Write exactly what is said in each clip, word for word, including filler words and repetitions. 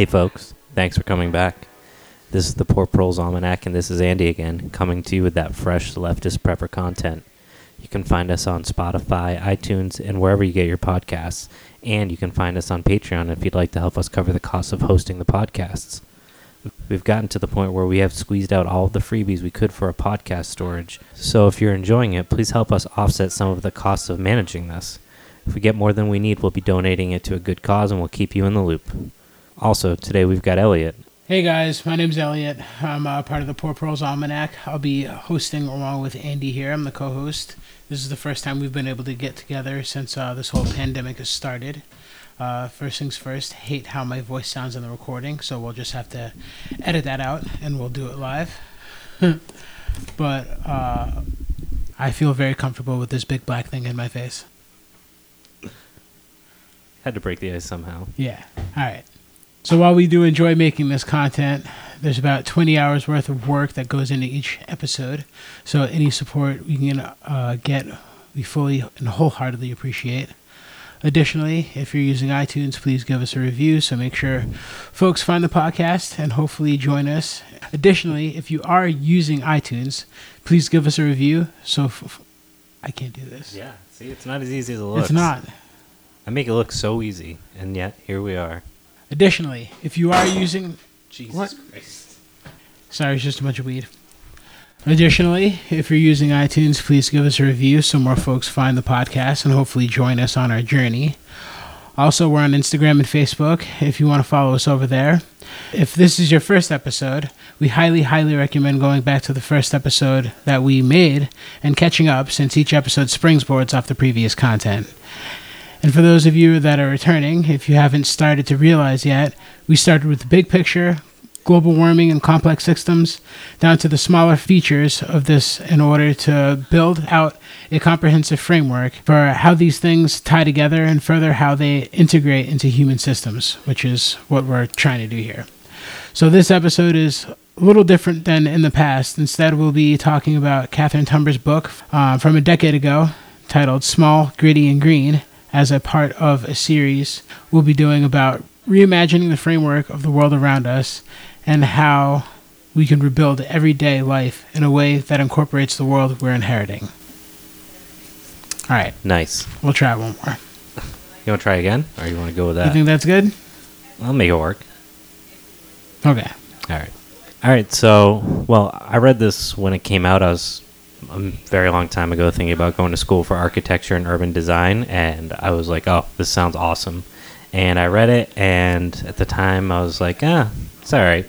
Hey folks, thanks for coming back. This is the Poor Proles Almanac, and this is Andy again, coming to you with that fresh leftist prepper content. You can find us on Spotify, iTunes, and wherever you get your podcasts. And you can find us on Patreon if you'd like to help us cover the cost of hosting the podcasts. We've gotten to the point where we have squeezed out all of the freebies we could for our podcast storage. So if you're enjoying it, please help us offset some of the costs of managing this. If we get more than we need, we'll be donating it to a good cause, and we'll keep you in the loop. Also, today we've got Elliott. Hey guys, my name's Elliott. I'm uh, part of the Poor Proles Almanac. I'll be hosting along with Andy here. I'm the co-host. This is the first time we've been able to get together since uh, this whole pandemic has started. Uh, first things first, hate how my voice sounds in the recording, so we'll just have to edit that out and we'll do it live. But uh, I feel very comfortable with this big black thing in my face. Had to break the ice somehow. Yeah, all right. So while we do enjoy making this content, there's about twenty hours worth of work that goes into each episode. So any support we can uh, get, we fully and wholeheartedly appreciate. Additionally, if you're using iTunes, please give us a review. So make sure folks find the podcast and hopefully join us. Additionally, if you are using iTunes, please give us a review. So f- f- I can't do this. Yeah, see, it's not as easy as it looks. It's not. I make it look so easy, and yet here we are. Additionally, if you are using... Jesus what? Christ. Sorry, it's just a bunch of weed. Additionally, if you're using iTunes, please give us a review so more folks find the podcast and hopefully join us on our journey. Also, we're on Instagram and Facebook if you want to follow us over there. If this is your first episode, we highly, highly recommend going back to the first episode that we made and catching up, since each episode springboards off the previous content. And for those of you that are returning, if you haven't started to realize yet, we started with the big picture, global warming and complex systems, down to the smaller features of this in order to build out a comprehensive framework for how these things tie together and further how they integrate into human systems, which is what we're trying to do here. So this episode is a little different than in the past. Instead, we'll be talking about Catherine Tumber's book uh, from a decade ago titled Small, Gritty, and Green, as a part of a series we'll be doing about reimagining the framework of the world around us and how we can rebuild everyday life in a way that incorporates the world we're inheriting. All right. Nice. We'll try one more. You want to try again, or you want to go with that? You think that's good? I'll make it work. Okay. All right. All right. So, well, I read this when it came out. I was... a very long time ago thinking about going to school for architecture and urban design, and I was like, oh, this sounds awesome. And I read it, and at the time I was like, ah, it's all right.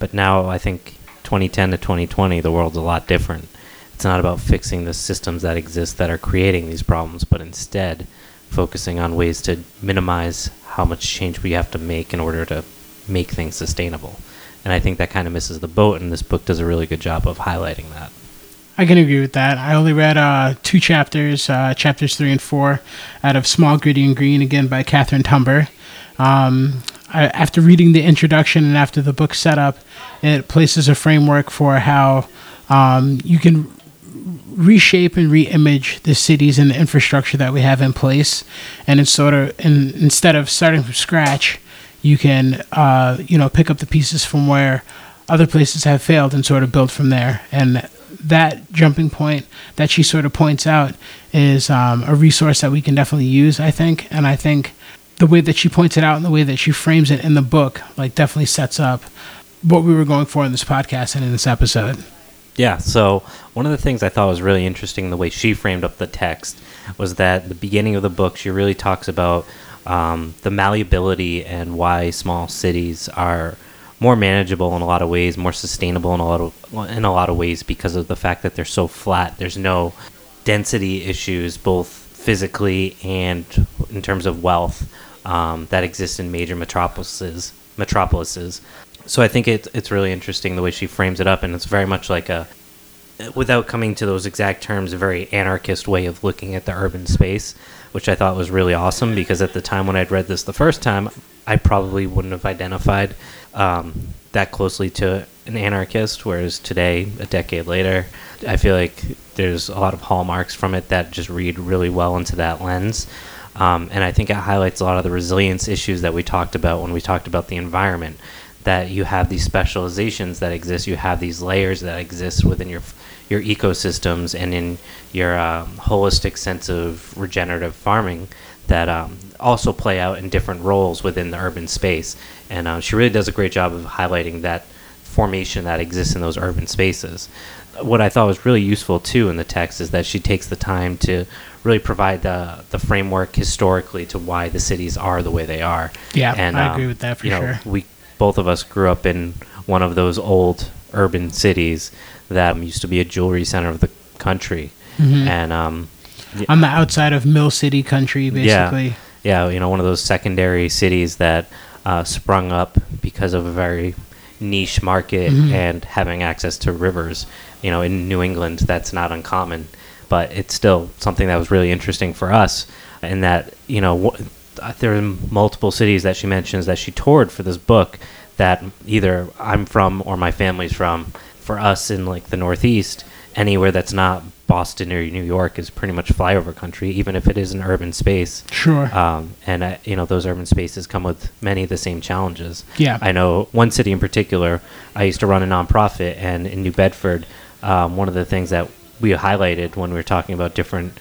But now I think twenty ten to twenty twenty, the world's a lot different. It's not about fixing the systems that exist that are creating these problems, but instead focusing on ways to minimize how much change we have to make in order to make things sustainable. And I think that kind of misses the boat, and this book does a really good job of highlighting that. I can agree with that. I only read uh, two chapters, uh, chapters three and four, out of Small, Gritty, and Green, again by Catherine Tumber. Um, I, after reading the introduction and after the book setup, it places a framework for how um, you can reshape and reimage the cities and the infrastructure that we have in place. And it's sort of, in, instead of starting from scratch, you can uh, you know pick up the pieces from where other places have failed and sort of build from there. And that jumping point that she sort of points out is um, a resource that we can definitely use, I think. And I think the way that she points it out and the way that she frames it in the book, like, definitely sets up what we were going for in this podcast and in this episode. Yeah. So one of the things I thought was really interesting, the way she framed up the text, was that at the beginning of the book, she really talks about um, the malleability and why small cities are more manageable in a lot of ways, more sustainable in a lot of in a lot of ways, because of the fact that they're so flat. There's no density issues, both physically and in terms of wealth, um, that exist in major metropolises. Metropolises. So I think it's it's really interesting the way she frames it up, and it's very much like a, without coming to those exact terms, a very anarchist way of looking at the urban space, which I thought was really awesome, because at the time when I'd read this the first time, I probably wouldn't have identified um, that closely to an anarchist, whereas today, a decade later, I feel like there's a lot of hallmarks from it that just read really well into that lens. Um, and I think it highlights a lot of the resilience issues that we talked about when we talked about the environment, that you have these specializations that exist, you have these layers that exist within your your ecosystems and in your uh, holistic sense of regenerative farming that um, also play out in different roles within the urban space. And uh, she really does a great job of highlighting that formation that exists in those urban spaces. What I thought was really useful too in the text is that she takes the time to really provide the the framework historically to why the cities are the way they are. Yeah, and, I um, agree with that for you know, sure. We both of us grew up in one of those old urban cities that used to be a jewelry center of the country, mm-hmm. and um, on the outside of Mill City country, basically. Yeah, yeah, you know, one of those secondary cities that uh, sprung up because of a very niche market mm-hmm. and having access to rivers. You know, in New England, that's not uncommon, but it's still something that was really interesting for us in that, you know, w- there are multiple cities that she mentions that she toured for this book that either I'm from or my family's from. For us in like the Northeast, anywhere that's not Boston or New York is pretty much flyover country, even if it is an urban space. Sure. Um, and, uh, you know, those urban spaces come with many of the same challenges. Yeah. I know one city in particular, I used to run a nonprofit, and in New Bedford, Um, one of the things that we highlighted when we were talking about different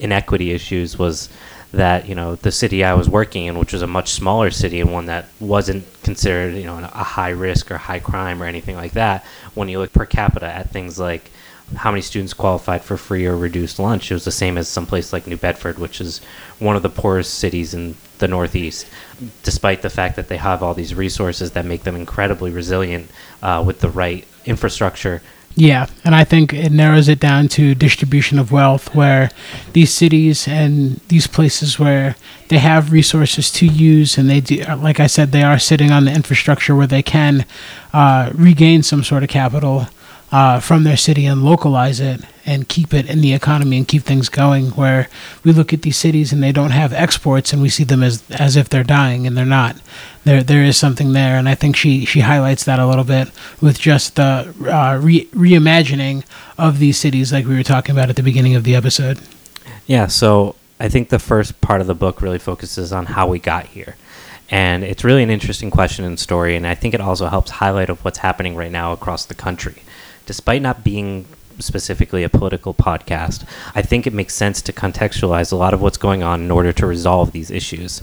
inequity issues was that, you know, the city I was working in, which was a much smaller city and one that wasn't considered, you know, a high risk or high crime or anything like that, when you look per capita at things like how many students qualified for free or reduced lunch, it was the same as someplace like New Bedford, which is one of the poorest cities in the Northeast, despite the fact that they have all these resources that make them incredibly resilient uh, with the right infrastructure. Yeah, and I think it narrows it down to distribution of wealth, where these cities and these places where they have resources to use, and they do, like I said, they are sitting on the infrastructure where they can uh, regain some sort of capital uh, from their city and localize it and keep it in the economy and keep things going, where we look at these cities and they don't have exports and we see them as as if they're dying, and they're not. There there is something there, and I think she, she highlights that a little bit with just the uh, re- reimagining of these cities like we were talking about at the beginning of the episode. Yeah, so I think the first part of the book really focuses on how we got here. And it's really an interesting question and story, and I think it also helps highlight of what's happening right now across the country. Despite not being specifically a political podcast, I think it makes sense to contextualize a lot of what's going on in order to resolve these issues.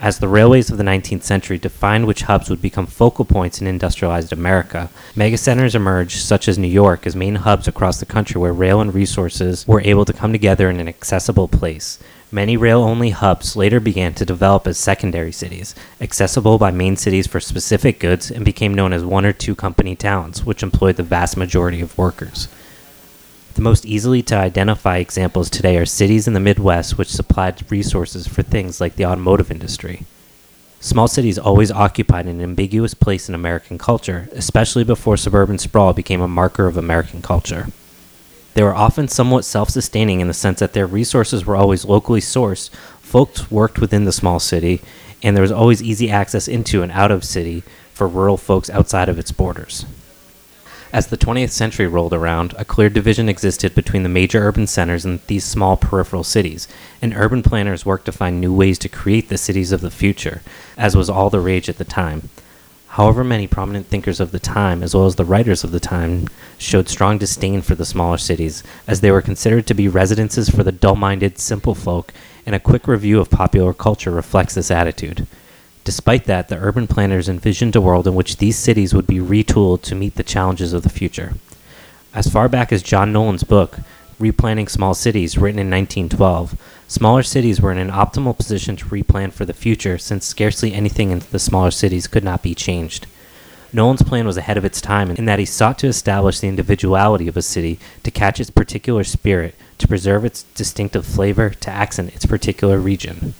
As the railways of the nineteenth century defined which hubs would become focal points in industrialized America, megacenters emerged, such as New York, as main hubs across the country where rail and resources were able to come together in an accessible place. Many rail-only hubs later began to develop as secondary cities, accessible by main cities for specific goods, and became known as one or two company towns, which employed the vast majority of workers. The most easily to identify examples today are cities in the Midwest which supplied resources for things like the automotive industry. Small cities always occupied an ambiguous place in American culture, especially before suburban sprawl became a marker of American culture. They were often somewhat self-sustaining in the sense that their resources were always locally sourced, folks worked within the small city, and there was always easy access into and out of city for rural folks outside of its borders. As the twentieth century rolled around, a clear division existed between the major urban centers and these small peripheral cities, and urban planners worked to find new ways to create the cities of the future, as was all the rage at the time. However, many prominent thinkers of the time, as well as the writers of the time, showed strong disdain for the smaller cities, as they were considered to be residences for the dull-minded, simple folk, and a quick review of popular culture reflects this attitude. Despite that, the urban planners envisioned a world in which these cities would be retooled to meet the challenges of the future. As far back as John Nolan's book, Replanning Small Cities, written in nineteen twelve, smaller cities were in an optimal position to replan for the future since scarcely anything in the smaller cities could not be changed. Nolan's plan was ahead of its time in that he sought to establish the individuality of a city, to catch its particular spirit, to preserve its distinctive flavor, to accent its particular region.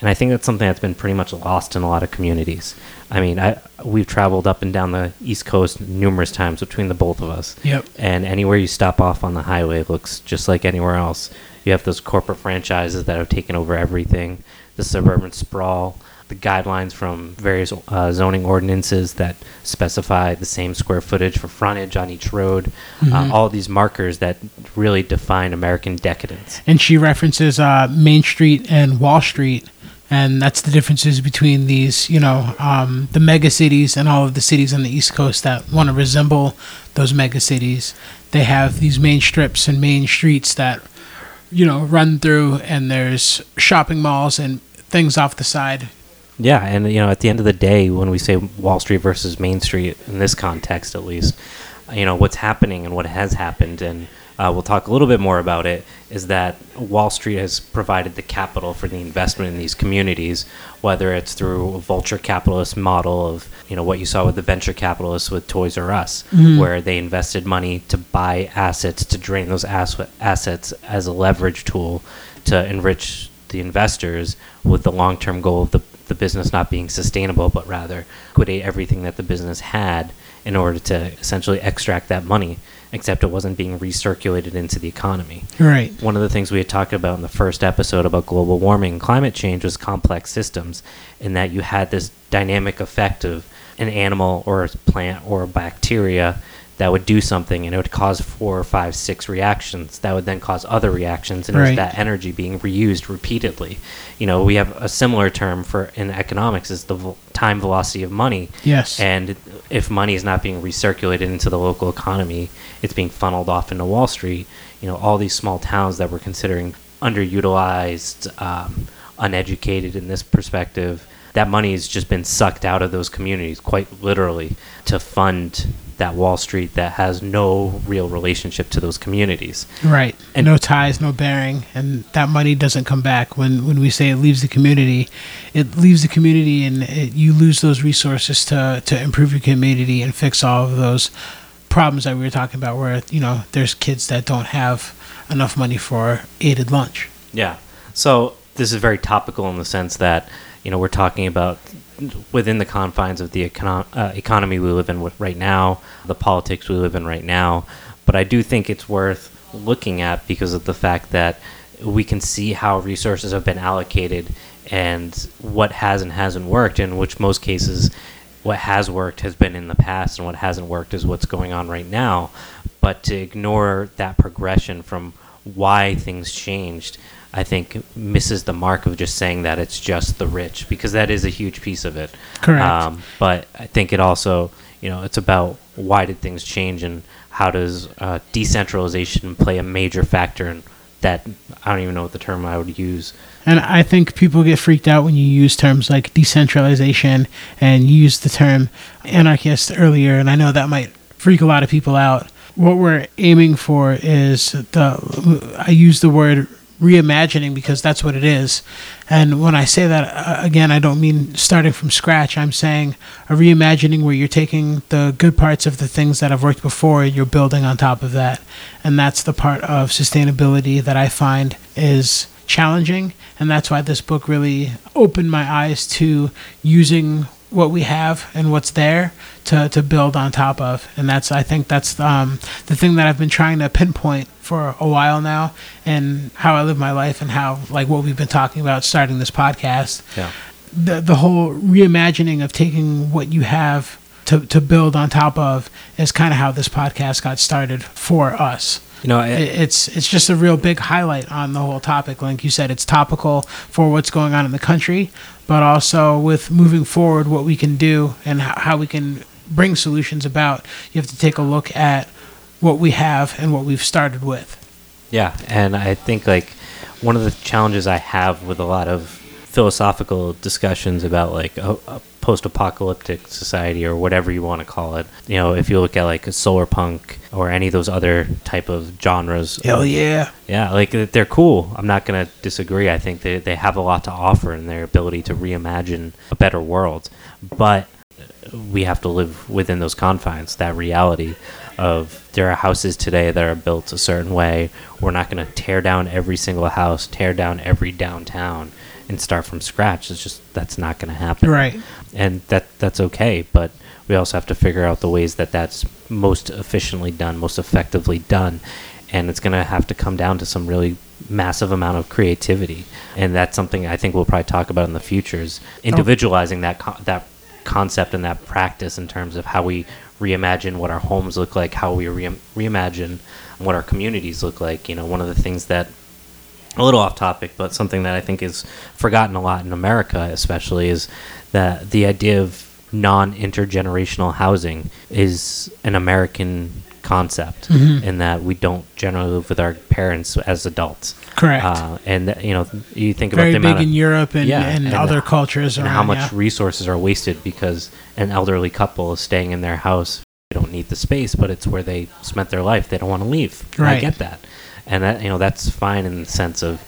And I think that's something that's been pretty much lost in a lot of communities. I mean, I, we've traveled up and down the East Coast numerous times between the both of us. Yep. And anywhere you stop off on the highway, it looks just like anywhere else. You have those corporate franchises that have taken over everything, the suburban sprawl, the guidelines from various uh, zoning ordinances that specify the same square footage for frontage on each road, mm-hmm. uh, all these markers that really define American decadence. And she references uh, Main Street and Wall Street, and that's the differences between these, you know, um, the mega cities and all of the cities on the East Coast that want to resemble those mega cities. They have these main strips and main streets that, you know, run through, and there's shopping malls and things off the side. Yeah, and, you know, at the end of the day, when we say Wall Street versus Main Street, in this context at least, you know, what's happening and what has happened, and Uh, we'll talk a little bit more about it, is that Wall Street has provided the capital for the investment in these communities, whether it's through a vulture capitalist model of, you know, what you saw with the venture capitalists with Toys R Us, mm-hmm. where they invested money to buy assets, to drain those ass- assets as a leverage tool to enrich the investors with the long-term goal of the, the business not being sustainable, but rather liquidate everything that the business had in order to essentially extract that money, except it wasn't being recirculated into the economy. Right. One of the things we had talked about in the first episode about global warming and climate change was complex systems, in that you had this dynamic effect of an animal or a plant or a bacteria that would do something, and it would cause four or five, six reactions that would then cause other reactions, and right. It was that energy being reused repeatedly. You know, we have a similar term for in economics is the vo- time velocity of money. Yes. And if money is not being recirculated into the local economy, it's being funneled off into Wall Street. You know, all these small towns that we're considering underutilized, um, uneducated in this perspective, that money has just been sucked out of those communities, quite literally, to fund that Wall Street that has no real relationship to those communities. Right. And no ties, no bearing, and that money doesn't come back. When when we say it leaves the community, it leaves the community, and it, you lose those resources to, to improve your community and fix all of those problems that we were talking about where, you know, there's kids that don't have enough money for aided lunch. Yeah. So this is very topical in the sense that, you know, we're talking about within the confines of the econo- uh, economy we live in w- right now, the politics we live in right now. But I do think it's worth looking at because of the fact that we can see how resources have been allocated and what has and hasn't worked, in which most cases what has worked has been in the past and what hasn't worked is what's going on right now. But to ignore that progression from why things changed, I think, misses the mark of just saying that it's just the rich, because that is a huge piece of it. Correct. Um, but I think it also, you know, it's about why did things change and how does uh, decentralization play a major factor in that? I don't even know what the term I would use. And I think people get freaked out when you use terms like decentralization, and you used the term anarchist earlier, and I know that might freak a lot of people out. What we're aiming for is the, I use the word reimagining because that's what it is. And when I say that, uh, again, I don't mean starting from scratch. I'm saying a reimagining where you're taking the good parts of the things that have worked before and you're building on top of that. And that's the part of sustainability that I find is challenging. And that's why this book really opened my eyes to using what we have and what's there to, to build on top of. And that's, I think that's um, the thing that I've been trying to pinpoint for a while now, and how I live my life and how, like what we've been talking about starting this podcast. Yeah. The the whole reimagining of taking what you have to, to build on top of is kind of how this podcast got started for us. You know, it, it's it's just a real big highlight on the whole topic. Like you said, it's topical for what's going on in the country, but also with moving forward, what we can do and how, how we can bring solutions about. You have to take a look at what we have and what we've started with. Yeah, and I think like one of the challenges I have with a lot of philosophical discussions about like a, a post-apocalyptic society or whatever you want to call it, you know, if you look at like a solar punk or any of those other type of genres. Hell yeah. Yeah, like they're cool. I'm not going to disagree. I think they, they have a lot to offer in their ability to reimagine a better world. But we have to live within those confines, that reality of there are houses today that are built a certain way. We're not going to tear down every single house, tear down every downtown and start from scratch. It's just, that's not going to happen. Right. And that that's okay. But we also have to figure out the ways that that's most efficiently done, most effectively done. and it's going to have to come down to some really massive amount of creativity. And that's something I think we'll probably talk about in the future, is individualizing that co- that concept and that practice in terms of how we reimagine what our homes look like, how we re- reimagine what our communities look like. You know, one of the things that, a little off topic, but something that I think is forgotten a lot in America especially, is that the idea of non-intergenerational housing is an American concept, mm-hmm. in that we don't generally live with our parents as adults. Correct. Uh, and, th- you know, you think Very about the amount Very big in Europe and, yeah, and, and other the, cultures. And around, how much yeah. resources are wasted because an elderly couple is staying in their house. They don't need the space, but it's where they spent their life. They don't want to leave. Right. I get that. And that, you know, that's fine in the sense of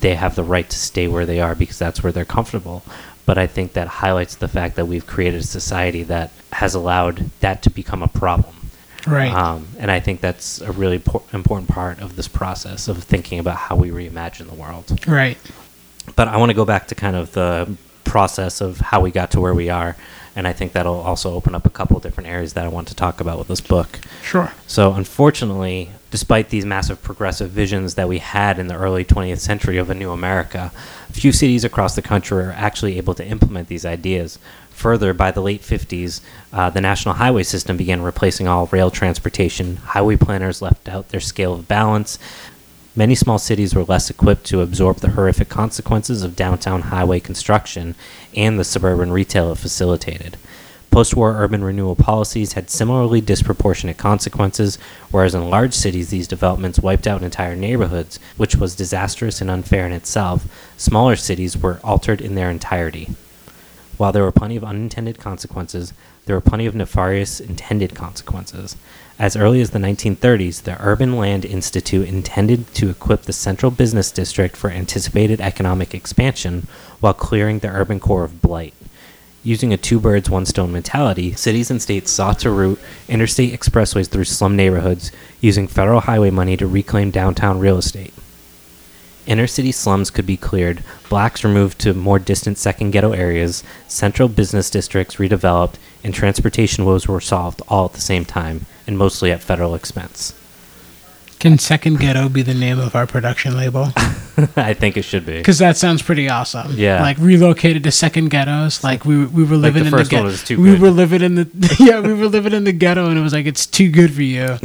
they have the right to stay where they are because that's where they're comfortable. But I think that highlights the fact that we've created a society that has allowed that to become a problem. Right. Um, and I think that's a really por- important part of this process of thinking about how we reimagine the world. Right. But I want to go back to kind of the process of how we got to where we are. And I think that'll also open up a couple of different areas that I want to talk about with this book. Sure. So unfortunately, despite these massive progressive visions that we had in the early twentieth century of a new America, few cities across the country are actually able to implement these ideas. Further, by the late fifties, uh, the national highway system began replacing all rail transportation. Highway planners left out their scale of balance. Many small cities were less equipped to absorb the horrific consequences of downtown highway construction and the suburban retail it facilitated. Post-war urban renewal policies had similarly disproportionate consequences, whereas in large cities these developments wiped out entire neighborhoods, which was disastrous and unfair in itself. Smaller cities were altered in their entirety. While there were plenty of unintended consequences, there were plenty of nefarious intended consequences. As early as the nineteen thirties, the Urban Land Institute intended to equip the central business district for anticipated economic expansion while clearing the urban core of blight. Using a two-birds, one-stone mentality, cities and states sought to route interstate expressways through slum neighborhoods, using federal highway money to reclaim downtown real estate. Inner-city slums could be cleared, blacks removed to more distant second ghetto areas, central business districts redeveloped, and transportation woes were solved all at the same time, and mostly at federal expense. Can Second Ghetto be the name of our production label? I think it should be. Because that sounds pretty awesome. Yeah. Like, relocated to Second Ghettos. Like, we, we were living like the in the ghetto. first ge- one was too good. We were living in the, yeah, we were living in the ghetto, and it was like, it's too good for you. Yeah.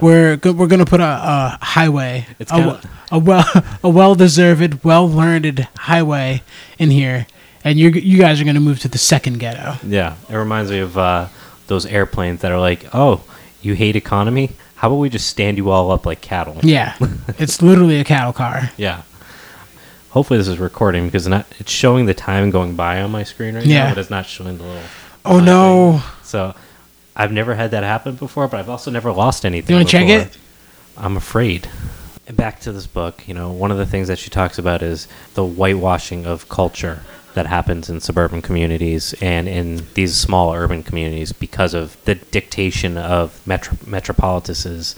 We're go- we're gonna put a, a highway, it's a, kinda... a well a well deserved, well learned highway in here, and you you guys are gonna move to the second ghetto. Yeah, it reminds me of uh, those airplanes that are like, oh, you hate economy? How about we just stand you all up like cattle? Yeah, it's literally a cattle car. Yeah. Hopefully this is recording because not, it's showing the time going by on my screen right yeah. now, but it's not showing the little. Oh no! Thing. So. I've never had that happen before, but I've also never lost anything. You want to check it? I'm afraid. And back to this book, you know, one of the things that she talks about is the whitewashing of culture that happens in suburban communities and in these small urban communities because of the dictation of metro- metropolituses,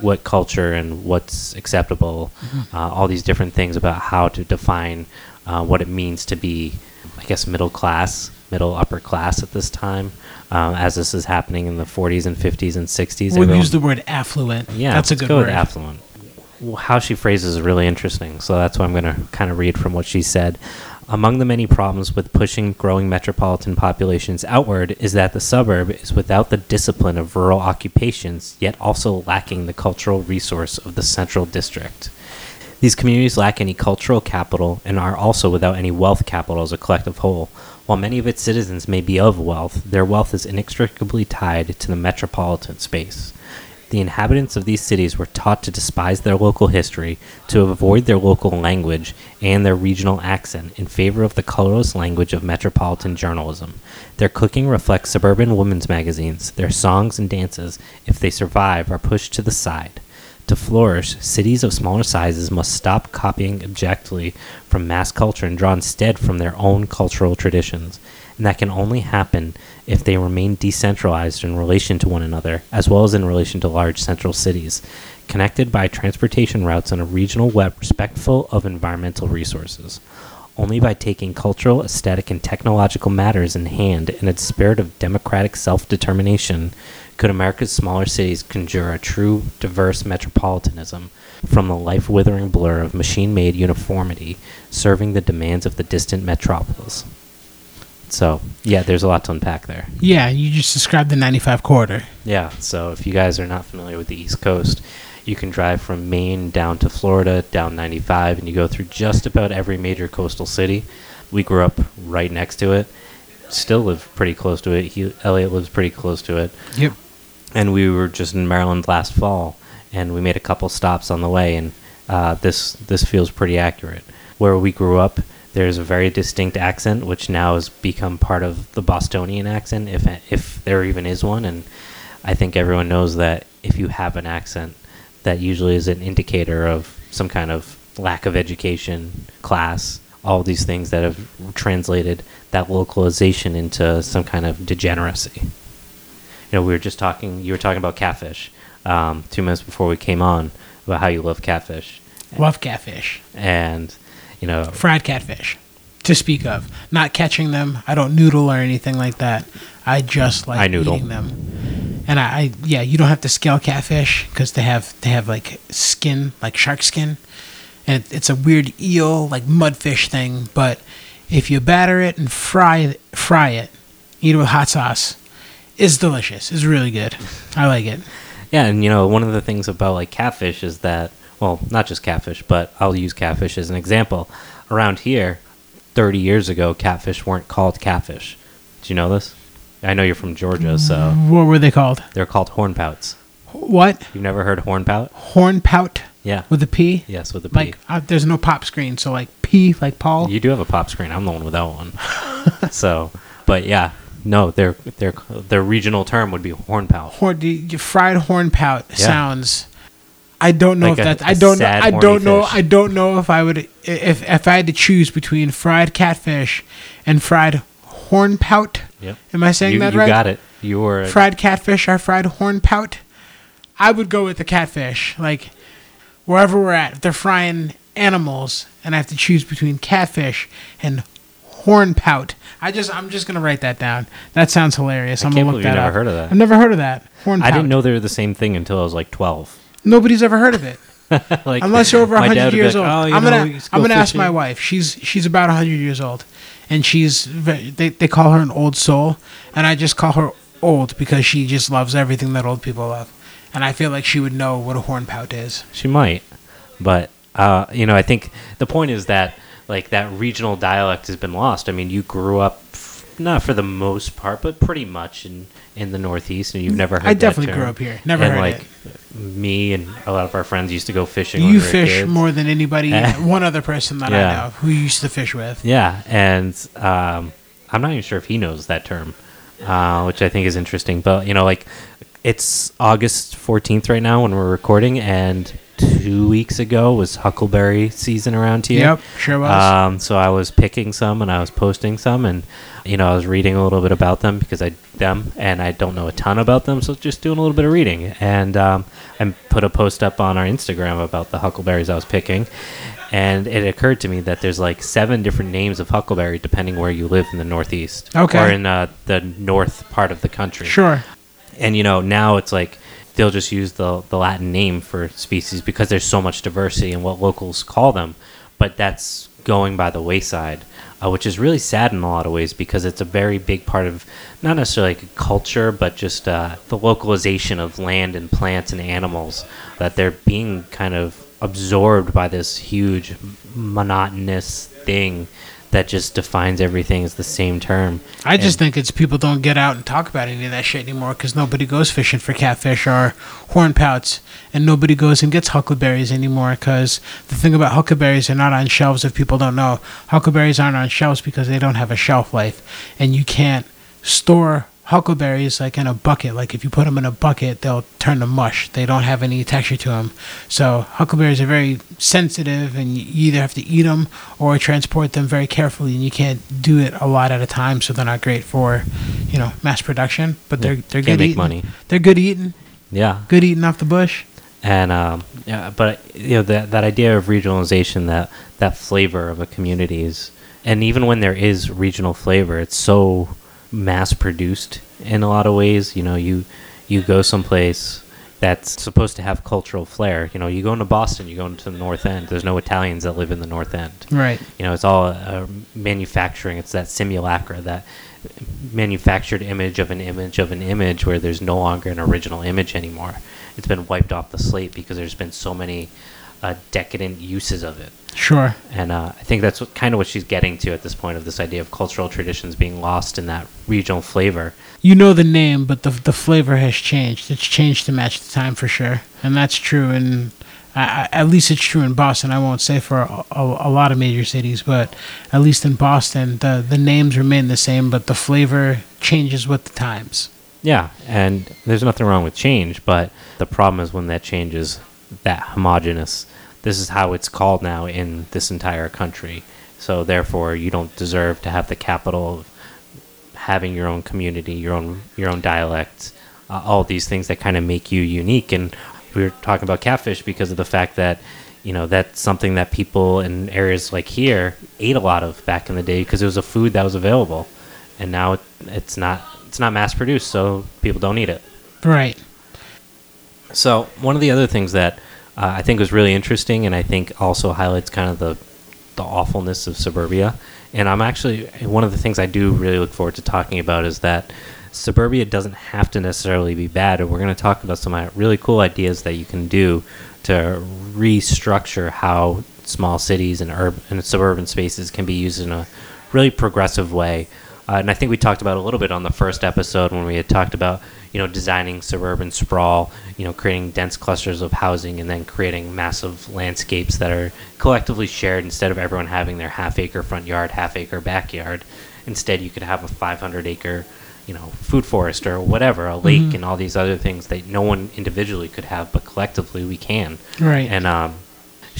what culture and what's acceptable, mm-hmm. uh, all these different things about how to define uh, what it means to be, I guess, middle class, middle upper class at this time. Um, as this is happening in the forties and fifties and sixties. We use the word affluent. Yeah, that's a good go word. With affluent. How she phrases is really interesting, so that's why I'm going to kind of read from what she said. Among the many problems with pushing growing metropolitan populations outward is that the suburb is without the discipline of rural occupations, yet also lacking the cultural resource of the central district. These communities lack any cultural capital and are also without any wealth capital as a collective whole. While many of its citizens may be of wealth, their wealth is inextricably tied to the metropolitan space. The inhabitants of these cities were taught to despise their local history, to avoid their local language and their regional accent in favor of the colorless language of metropolitan journalism. Their cooking reflects suburban women's magazines. Their songs and dances, if they survive, are pushed to the side. To flourish, cities of smaller sizes must stop copying abjectly from mass culture and draw instead from their own cultural traditions. And that can only happen if they remain decentralized in relation to one another, as well as in relation to large central cities, connected by transportation routes on a regional web respectful of environmental resources. Only by taking cultural, aesthetic, and technological matters in hand in a spirit of democratic self-determination Could America's smaller cities conjure a true, diverse metropolitanism from the life-withering blur of machine-made uniformity serving the demands of the distant metropolis? So, yeah, there's a lot to unpack there. Yeah, you just described the ninety-five corridor. Yeah, so if you guys are not familiar with the East Coast, you can drive from Maine down to Florida, down ninety-five, and you go through just about every major coastal city. We grew up right next to it. Still live pretty close to it. He, Elliott lives pretty close to it. Yep. And we were just in Maryland last fall, and we made a couple stops on the way, and uh, this this feels pretty accurate. Where we grew up, there's a very distinct accent, which now has become part of the Bostonian accent, if if there even is one. And I think everyone knows that if you have an accent, that usually is an indicator of some kind of lack of education, class, all these things that have translated that localization into some kind of degeneracy. You know, we were just talking, you were talking about catfish um, two minutes before we came on, about how you love catfish. Love catfish. And... You know, fried catfish, to speak of. Not catching them. I don't noodle or anything like that. I just like I noodle. eating them. And I, I, yeah, you don't have to scale catfish because they have they have like skin, like shark skin, and it, it's a weird eel, like mudfish thing. But if you batter it and fry fry it, eat it with hot sauce, it's delicious. It's really good. I like it. Yeah, and you know, one of the things about like catfish is that. Well, not just catfish, but I'll use catfish as an example. Around here, thirty years ago, catfish weren't called catfish. Do you know this? I know you're from Georgia, so... What were they called? They're called hornpouts. What? You've never heard hornpout? Hornpout? Yeah. With a P? Yes, with a P. Like, uh, there's no pop screen, so like P, like Paul? You do have a pop screen. I'm the one without one. So, but yeah. No, their, their, their regional term would be hornpout. Horn, the fried hornpout yeah. sounds... I don't know like if that. I don't know. I don't know. Fish. I don't know if I would. If if I had to choose between fried catfish and fried hornpout. Yep. Am I saying you, that you right? You got it. You were fried catfish or fried hornpout. I would go with the catfish. Like wherever we're at, if they're frying animals, and I have to choose between catfish and hornpout. I just I'm just gonna write that down. That sounds hilarious. I I'm can't gonna look believe that you never up. heard of that. I've never heard of that. Hornpout. I didn't know they were the same thing until I was like twelve. Nobody's ever heard of it, like, unless you're over a hundred years like, old. Oh, I'm know, gonna, go I'm gonna ask my wife. She's she's about a hundred years old, and she's they they call her an old soul, and I just call her old because she just loves everything that old people love, and I feel like she would know what a hornpout is. She might, but uh, you know, I think the point is that like that regional dialect has been lost. I mean, you grew up f- not for the most part, but pretty much in in the Northeast, and you've never heard. I that definitely term. grew up here. Never and, heard like, it. Me and a lot of our friends used to go fishing. You fish kids. more than anybody. One other person that yeah. I know of who you used to fish with. Yeah, and um, I'm not even sure if he knows that term, uh, which I think is interesting. But you know, like it's August fourteenth right now when we're recording, and two weeks ago was huckleberry season around here. Yep, sure was. Um, so I was picking some and I was posting some, and you know I was reading a little bit about them because I. them and I don't know a ton about them, so just doing a little bit of reading, and um, I put a post up on our Instagram about the huckleberries I was picking, and it occurred to me that there's like seven different names of huckleberry depending where you live in the Northeast okay. or in uh, the north part of the country. Sure. And you know, now it's like they'll just use the, the Latin name for species because there's so much diversity in what locals call them, but that's going by the wayside. Uh, which is really sad in a lot of ways because it's a very big part of not necessarily like culture, but just uh, the localization of land and plants and animals, that they're being kind of absorbed by this huge monotonous thing that just defines everything as the same term. I and just think it's people don't get out and talk about any of that shit anymore because nobody goes fishing for catfish or hornpouts, and nobody goes and gets huckleberries anymore because the thing about huckleberries, they're not on shelves if people don't know. Huckleberries aren't on shelves because they don't have a shelf life, and you can't store huckleberries like in a bucket. Like if you put them in a bucket, they'll turn to mush. They don't have any texture to them. So huckleberries are very sensitive, and you either have to eat them or transport them very carefully, and you can't do it a lot at a time, so they're not great for, you know, mass production, but they're they're good eating. Money. They're good eating. Yeah. Good eating off the bush. And um yeah, but you know that that idea of regionalization, that that flavor of a community is, and even when there is regional flavor, it's so mass produced in a lot of ways. You know, you you go someplace that's supposed to have cultural flair. You know, you go into Boston, you go into the North End. There's no Italians that live in the North End. Right. You know, it's all uh, manufacturing. It's that simulacra, that manufactured image of an image of an image where there's no longer an original image anymore. It's been wiped off the slate because there's been so many uh, decadent uses of it. Sure. And uh, I think that's what, kind of what she's getting to at this point, of this idea of cultural traditions being lost in that regional flavor. You know the name, but the the flavor has changed. It's changed to match the time for sure. And that's true in, uh, at least it's true in Boston. I won't say for a, a, a lot of major cities, but at least in Boston, the, the names remain the same, but the flavor changes with the times. Yeah, and there's nothing wrong with change, but the problem is when that change is that homogenous. This is how it's called now in this entire country. So therefore, you don't deserve to have the capital of having your own community, your own your own dialect, uh, all these things that kind of make you unique. And we were talking about catfish because of the fact that, you know, that's something that people in areas like here ate a lot of back in the day because it was a food that was available. And now it, it's not it's not mass produced, so people don't eat it. Right. So one of the other things that Uh, I think was really interesting, and I think also highlights kind of the the awfulness of suburbia. And I'm actually, one of the things I do really look forward to talking about is that suburbia doesn't have to necessarily be bad, and we're going to talk about some really cool ideas that you can do to restructure how small cities and urban and suburban spaces can be used in a really progressive way. Uh, and I think we talked about a little bit on the first episode when we had talked about, you know, designing suburban sprawl, you know, creating dense clusters of housing and then creating massive landscapes that are collectively shared instead of everyone having their half-acre front yard, half-acre backyard. Instead, you could have a five hundred acre, you know, food forest or whatever, a lake mm-hmm. and all these other things that no one individually could have, but collectively we can. Right. And um,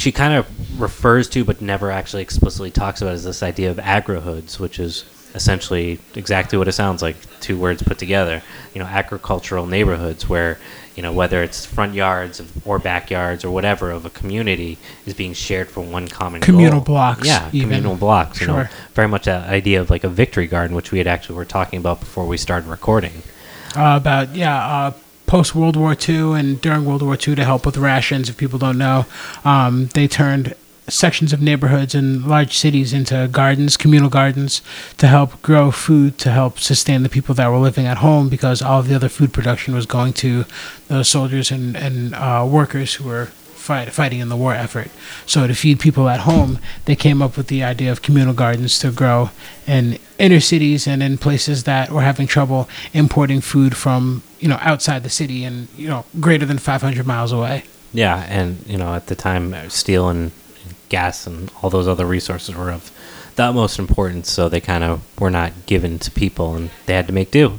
she kind of refers to but never actually explicitly talks about is this idea of agri-hoods, which is essentially exactly what it sounds like, two words put together, you know, agricultural neighborhoods where, you know, whether it's front yards or backyards or whatever of a community is being shared for one common communal goal. Blocks. Yeah, even. Communal blocks. You sure. know, very much that idea of like a victory garden, which we had actually were talking about before we started recording. Uh, about, yeah, uh, post-World War Two and during World War Two to help with rations, if people don't know, um, they turned sections of neighborhoods and large cities into gardens, communal gardens, to help grow food, to help sustain the people that were living at home, because all of the other food production was going to those soldiers and, and uh, workers who were fight, fighting in the war effort. So to feed people at home, they came up with the idea of communal gardens to grow in inner cities and in places that were having trouble importing food from, you know, outside the city and, you know, greater than five hundred miles away. Yeah, and, you know, at the time, steel and gas and all those other resources were of the utmost importance, so they kind of were not given to people, and they had to make do,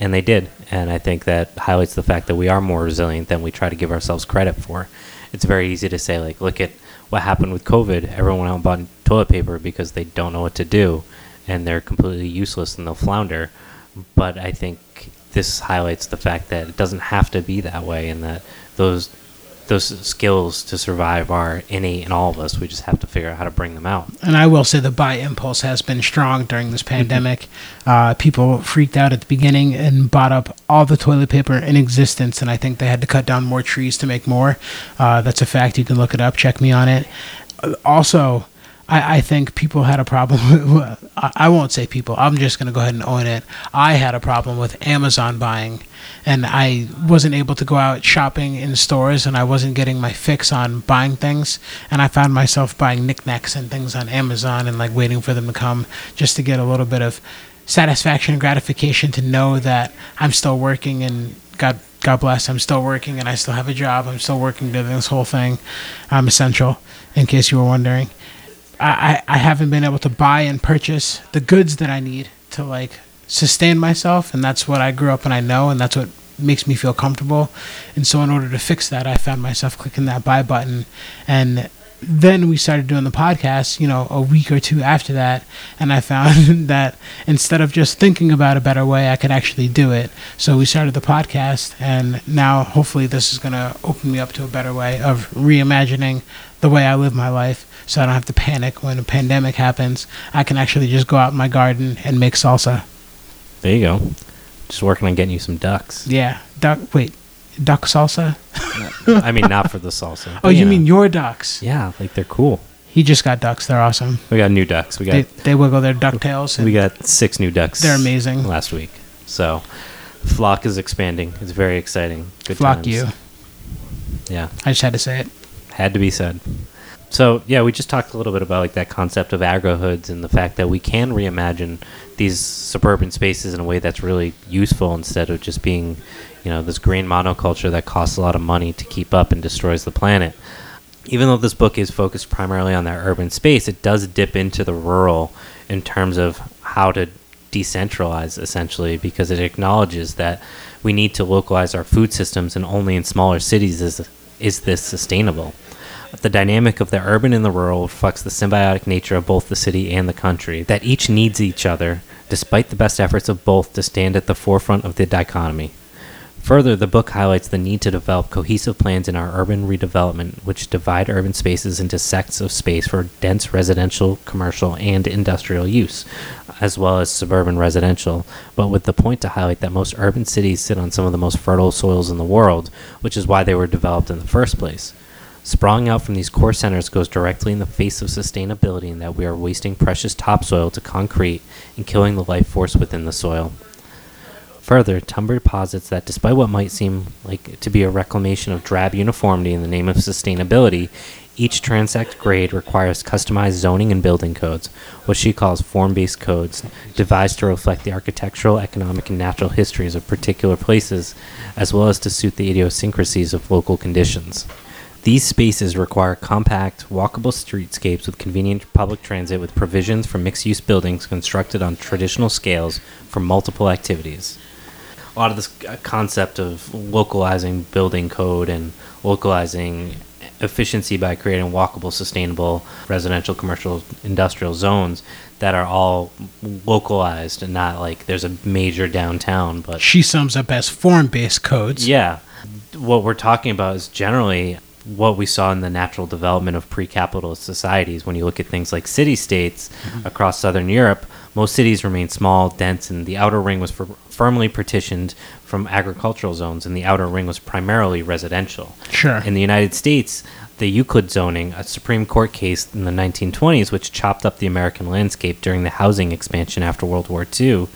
and they did. And I think that highlights the fact that we are more resilient than we try to give ourselves credit for. It's very easy to say, like, look at what happened with COVID. Everyone went out and bought toilet paper because they don't know what to do, and they're completely useless and they'll flounder. But I think this highlights the fact that it doesn't have to be that way, and that those those skills to survive are innate in all of us. We just have to figure out how to bring them out. And I will say the buy impulse has been strong during this pandemic. Mm-hmm. Uh, people freaked out at the beginning and bought up all the toilet paper in existence, and I think they had to cut down more trees to make more. Uh, that's a fact. You can look it up. Check me on it. Also, I, I think people had a problem with, I, I won't say people, I'm just going to go ahead and own it. I had a problem with Amazon buying, and I wasn't able to go out shopping in stores, and I wasn't getting my fix on buying things, and I found myself buying knickknacks and things on Amazon and like waiting for them to come just to get a little bit of satisfaction and gratification to know that I'm still working, and God God bless, I'm still working and I still have a job. I'm still working doing this whole thing. I'm essential, in case you were wondering. I, I haven't been able to buy and purchase the goods that I need to like sustain myself, and that's what I grew up and I know, and that's what makes me feel comfortable. And so in order to fix that, I found myself clicking that buy button. And then we started doing the podcast, you know, a week or two after that, and I found that instead of just thinking about a better way, I could actually do it. So we started the podcast, and now hopefully this is going to open me up to a better way of reimagining the way I live my life, so I don't have to panic when a pandemic happens. I can actually just go out in my garden and make salsa. There you go. Just working on getting you some ducks. Yeah, Doc, wait, Doc Salsa? I mean, not for the salsa. Oh, you, you know. mean your ducks? Yeah, like they're cool. He just got ducks. They're awesome. We got new ducks. We got They, they wiggle their ducktails. We got six new ducks. They're amazing. Last week. So, flock is expanding. It's very exciting. Good flock times. You. Yeah. I just had to say it. Had to be said. So, yeah, we just talked a little bit about like that concept of agri-hoods and the fact that we can reimagine these suburban spaces in a way that's really useful instead of just being, you know, this green monoculture that costs a lot of money to keep up and destroys the planet. Even though this book is focused primarily on that urban space, it does dip into the rural in terms of how to decentralize, essentially, because it acknowledges that we need to localize our food systems, and only in smaller cities is is this sustainable. The dynamic of the urban and the rural reflects the symbiotic nature of both the city and the country, that each needs each other, despite the best efforts of both to stand at the forefront of the dichotomy. Further, the book highlights the need to develop cohesive plans in our urban redevelopment, which divide urban spaces into sects of space for dense residential, commercial, and industrial use, as well as suburban residential, but with the point to highlight that most urban cities sit on some of the most fertile soils in the world, which is why they were developed in the first place. Sprawling out from these core centers goes directly in the face of sustainability, in that we are wasting precious topsoil to concrete and killing the life force within the soil. Further, Tumber posits that despite what might seem like to be a reclamation of drab uniformity in the name of sustainability, each transect grade requires customized zoning and building codes, what she calls form-based codes, devised to reflect the architectural, economic, and natural histories of particular places, as well as to suit the idiosyncrasies of local conditions. These spaces require compact, walkable streetscapes with convenient public transit, with provisions for mixed-use buildings constructed on traditional scales for multiple activities. A lot of this concept of localizing building code and localizing efficiency by creating walkable, sustainable residential, commercial, industrial zones that are all localized and not like there's a major downtown. But she sums up as form-based codes. Yeah. What we're talking about is generally what we saw in the natural development of pre-capitalist societies. When you look at things like city-states mm-hmm. across southern Europe, most cities remained small, dense, and the outer ring was for firmly partitioned from agricultural zones, and the outer ring was primarily residential. Sure. In the United States, the Euclid zoning, a Supreme Court case in the nineteen twenties, which chopped up the American landscape during the housing expansion after World War Two,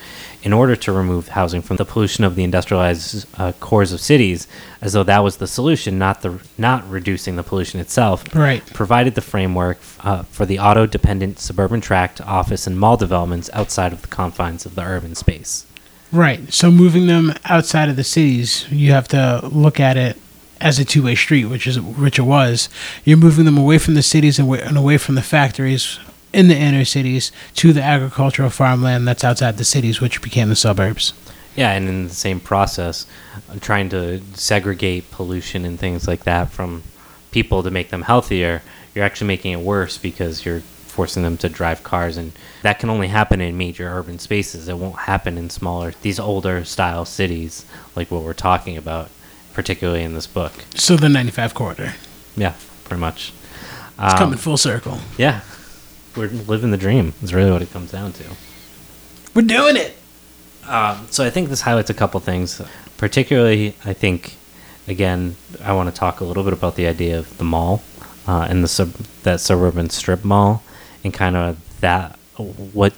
in order to remove housing from the pollution of the industrialized uh, cores of cities, as though that was the solution, not the not reducing the pollution itself, right. provided the framework uh, for the auto-dependent suburban tract, office, and mall developments outside of the confines of the urban space. Right. So moving them outside of the cities, you have to look at it as a two-way street, which is which it was. You're moving them away from the cities and, w- and away from the factories in the inner cities to the agricultural farmland that's outside the cities, which became the suburbs. Yeah, and in the same process, trying to segregate pollution and things like that from people to make them healthier, you're actually making it worse because you're forcing them to drive cars, and that can only happen in major urban spaces. It won't happen in smaller, these older style cities like what we're talking about, particularly in this book. So the ninety-five corridor. Yeah, pretty much. It's um, coming full circle. Yeah. We're living the dream is really what it comes down to. We're doing it. Um, so I think this highlights a couple things. Particularly, I think, again, I want to talk a little bit about the idea of the mall uh, and the sub- that suburban strip mall, and kind of that what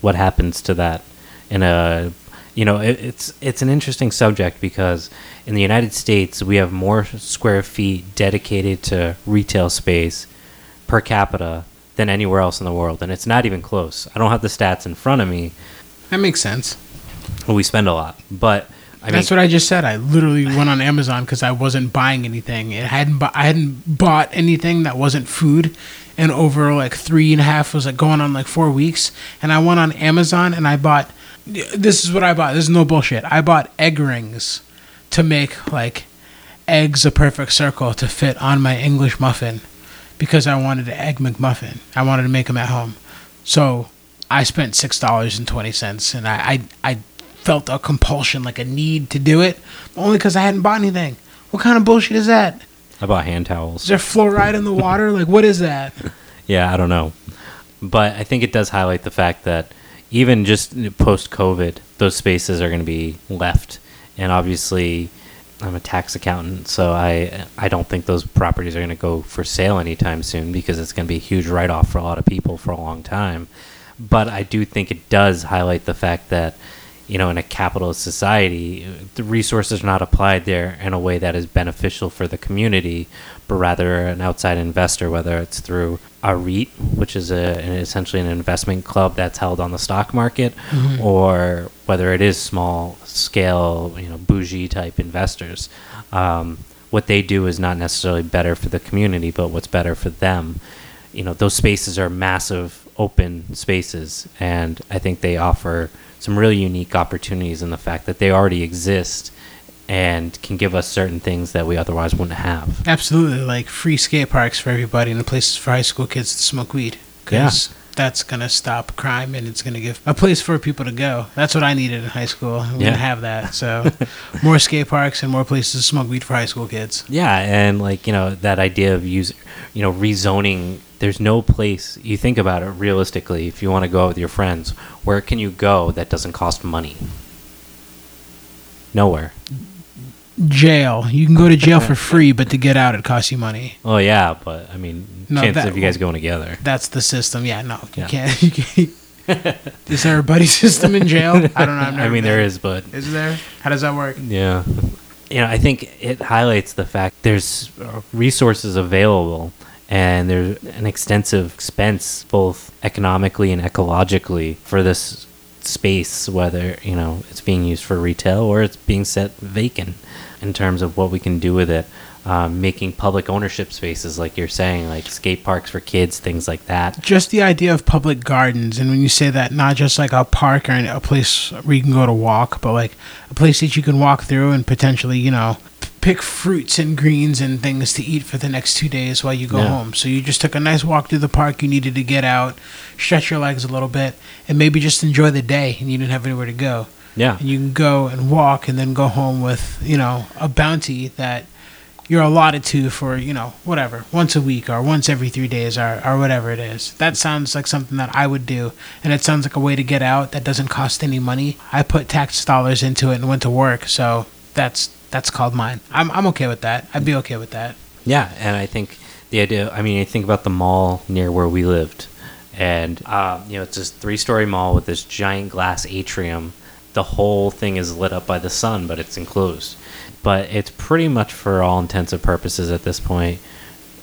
what happens to that in a. You know, it, it's it's an interesting subject because in the United States we have more square feet dedicated to retail space per capita than anywhere else in the world, and it's not even close. I don't have the stats in front of me. That makes sense. Well, we spend a lot, but I that's mean, what I just said. I literally went on Amazon because I wasn't buying anything. It hadn't. Bu- I hadn't bought anything that wasn't food, and over like three and a half was like going on like four weeks. And I went on Amazon and I bought. This is what I bought. This is no bullshit. I bought egg rings to make like eggs a perfect circle to fit on my English muffin, because I wanted an Egg McMuffin. I wanted to make them at home. So I spent six dollars and twenty cents, and I, I, I felt a compulsion, like a need to do it, only because I hadn't bought anything. What kind of bullshit is that? I bought hand towels. Is there fluoride in the water? Like, what is that? Yeah, I don't know. But I think it does highlight the fact that even just post-COVID, those spaces are going to be left. And obviously, I'm a tax accountant, so I I don't think those properties are going to go for sale anytime soon, because it's going to be a huge write-off for a lot of people for a long time. But I do think it does highlight the fact that, you know, in a capitalist society, the resources are not applied there in a way that is beneficial for the community, but rather an outside investor, whether it's through a REIT, which is a, an, essentially an investment club that's held on the stock market, mm-hmm. or whether it is small-scale, you know, bougie-type investors. Um, what they do is not necessarily better for the community, but what's better for them. You know, those spaces are massive open spaces, and I think they offer some really unique opportunities in the fact that they already exist and can give us certain things that we otherwise wouldn't have. Absolutely, like free skate parks for everybody and places for high school kids to smoke weed. Because yeah. that's going to stop crime, and it's going to give a place for people to go. That's what I needed in high school. We yeah. didn't have that. So more skate parks and more places to smoke weed for high school kids. Yeah, and like, you know, that idea of using, you know, rezoning. There's no place, you think about it realistically, if you want to go out with your friends, where can you go that doesn't cost money? Nowhere. Jail. You can go to jail for free, but to get out, it costs you money. Oh, well, yeah, but, I mean, no, chances that, of you guys going together. That's the system. Yeah, no, you yeah. can't. You can't. Is there a buddy system in jail? I don't know. I've never I mean, been. There is, but. Is there? How does that work? Yeah. You know, I think it highlights the fact there's resources available, and there's an extensive expense, both economically and ecologically, for this space, whether, you know, it's being used for retail or it's being set vacant, in terms of what we can do with it. Um, making public ownership spaces, like you're saying, like skate parks for kids, things like that. Just the idea of public gardens. And when you say that, not just like a park or a place where you can go to walk, but like a place that you can walk through and potentially, you know, pick fruits and greens and things to eat for the next two days while you go yeah. home. So you just took a nice walk through the park. You needed to get out, stretch your legs a little bit, and maybe just enjoy the day, and you didn't have anywhere to go. Yeah. And you can go and walk and then go home with, you know, a bounty that you're allotted to for, you know, whatever, once a week or once every three days or, or whatever it is. That sounds like something that I would do, and it sounds like a way to get out that doesn't cost any money. I put tax dollars into it and went to work, so that's... That's called mine. I'm I'm okay with that. I'd be okay with that. Yeah, and I think the idea, I mean, I think about the mall near where we lived. And, uh, you know, it's this three-story mall with this giant glass atrium. The whole thing is lit up by the sun, but it's enclosed. But it's pretty much, for all intents and purposes at this point,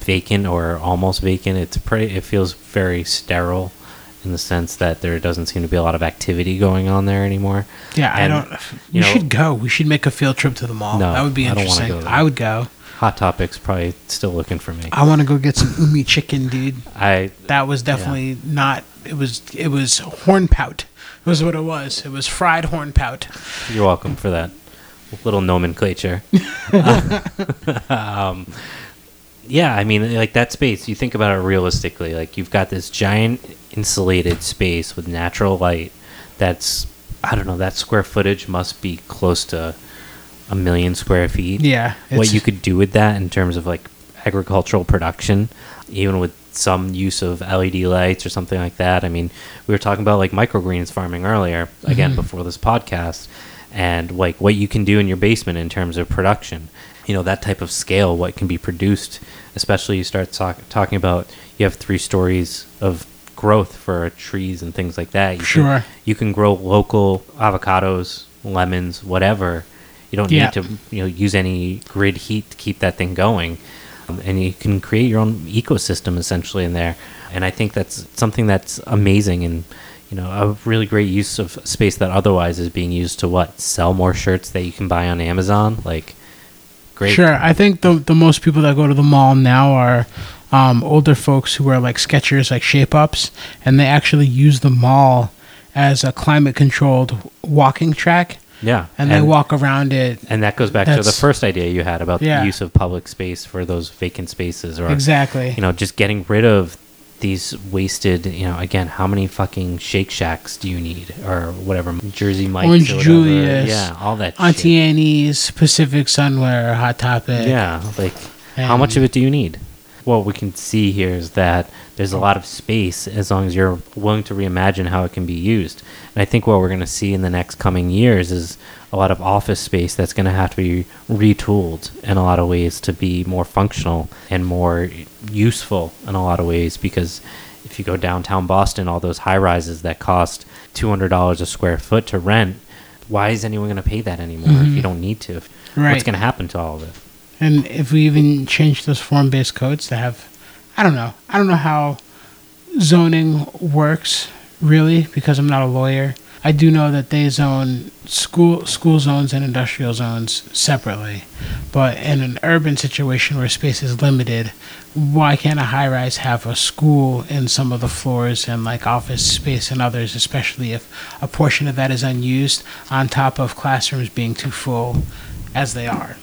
vacant or almost vacant. It's pretty. It feels very sterile, in the sense that there doesn't seem to be a lot of activity going on there anymore. Yeah, and, I don't... You know, should go. We should make a field trip to the mall. No, that would be interesting. I, don't go I would go. Hot Topic's probably still looking for me. I want to go get some umi chicken, dude. I... That was definitely yeah. not... It was It was horn pout. Was what it was. It was fried horn pout. You're welcome for that little nomenclature. um... Yeah, I mean, like that space, you think about it realistically, like you've got this giant insulated space with natural light that's, I don't know, that square footage must be close to a million square feet. Yeah. What you could do with that in terms of like agricultural production, even with some use of L E D lights or something like that. I mean, we were talking about like microgreens farming earlier, again, mm-hmm. before this podcast, and like what you can do in your basement in terms of production. You know, that type of scale, what can be produced, especially you start talk, talking about you have three stories of growth for trees and things like that. You sure. Can, you can grow local avocados, lemons, whatever. You don't yeah. need to, you know, use any grid heat to keep that thing going. Um, and you can create your own ecosystem essentially in there. And I think that's something that's amazing, and, you know, a really great use of space that otherwise is being used to what? Sell more shirts that you can buy on Amazon? Like, great. Sure. I think the the most people that go to the mall now are um, older folks who are like Skechers, like shape-ups, and they actually use the mall as a climate-controlled walking track. Yeah. And, and they walk around it. And that goes back to the first idea you had about yeah. the use of public space for those vacant spaces. Or, exactly. You know, just getting rid of these wasted, you know, again, how many fucking Shake Shacks do you need? Or whatever, Jersey Mike's, Orange or Julius, yeah, all that Auntie shit. Auntie Annie's, Pacific Sunwear, Hot Topic. Yeah, like, and how much of it do you need? what we can see here is that there's a lot of space as long as you're willing to reimagine how it can be used. And I think what we're going to see in the next coming years is a lot of office space that's going to have to be retooled in a lot of ways to be more functional and more useful in a lot of ways, because if you go downtown Boston, all those high rises that cost two hundred dollars a square foot to rent, why is anyone going to pay that anymore mm-hmm. if you don't need to? Right. What's going to happen to all of it? And if we even change those form-based codes to have, I don't know. I don't know how zoning works, really, because I'm not a lawyer. I do know that they zone school school zones and industrial zones separately. But in an urban situation where space is limited, why can't a high-rise have a school in some of the floors and like office space in others, especially if a portion of that is unused on top of classrooms being too full as they are?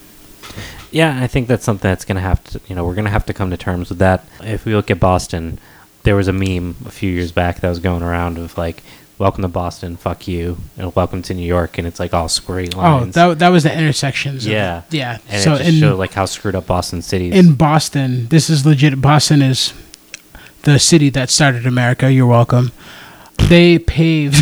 Yeah, I think that's something that's going to have to, you know, we're going to have to come to terms with that. If we look at Boston, there was a meme a few years back that was going around of like, welcome to Boston, fuck you, and welcome to New York, and it's like all squirty lines. Oh, that, that was the intersections. Yeah. Of, yeah. And so it just in, showed like how screwed up Boston City is. In Boston, this is legit. Boston is the city that started America. You're welcome. They paved,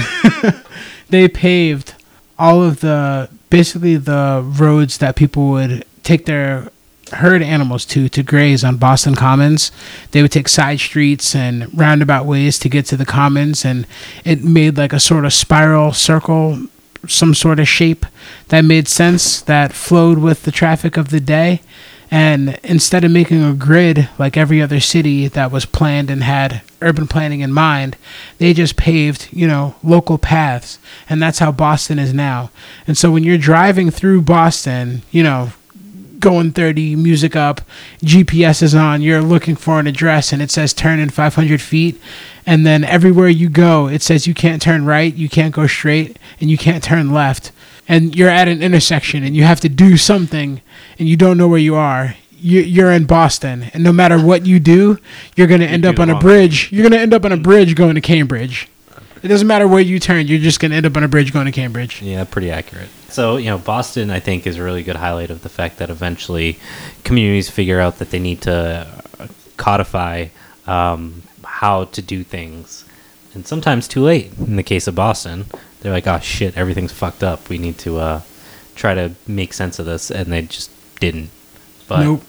they paved all of the, basically the roads that people would take their herd animals to to graze on Boston Commons. They would take side streets and roundabout ways to get to the Commons, and it made like a sort of spiral circle, some sort of shape that made sense, that flowed with the traffic of the day. And instead of making a grid like every other city that was planned and had urban planning in mind, they just paved, you know, local paths. And that's how Boston is now. And so when you're driving through Boston, you know, going thirty, music up, G P S is on, you're looking for an address and it says turn in five hundred feet, and then everywhere you go it says you can't turn right, you can't go straight, and you can't turn left, and you're at an intersection and you have to do something and you don't know where you are. You're in Boston, and no matter what you do, you're going to end up on a bridge you're going to end up on a bridge going to Cambridge. It doesn't matter where you turn, you're just going to end up on a bridge going to Cambridge. Yeah, pretty accurate. So, you know, Boston, I think, is a really good highlight of the fact that eventually communities figure out that they need to codify um, how to do things. And sometimes too late. In the case of Boston, they're like, oh, shit, everything's fucked up. We need to uh, try to make sense of this. And they just didn't. But, nope.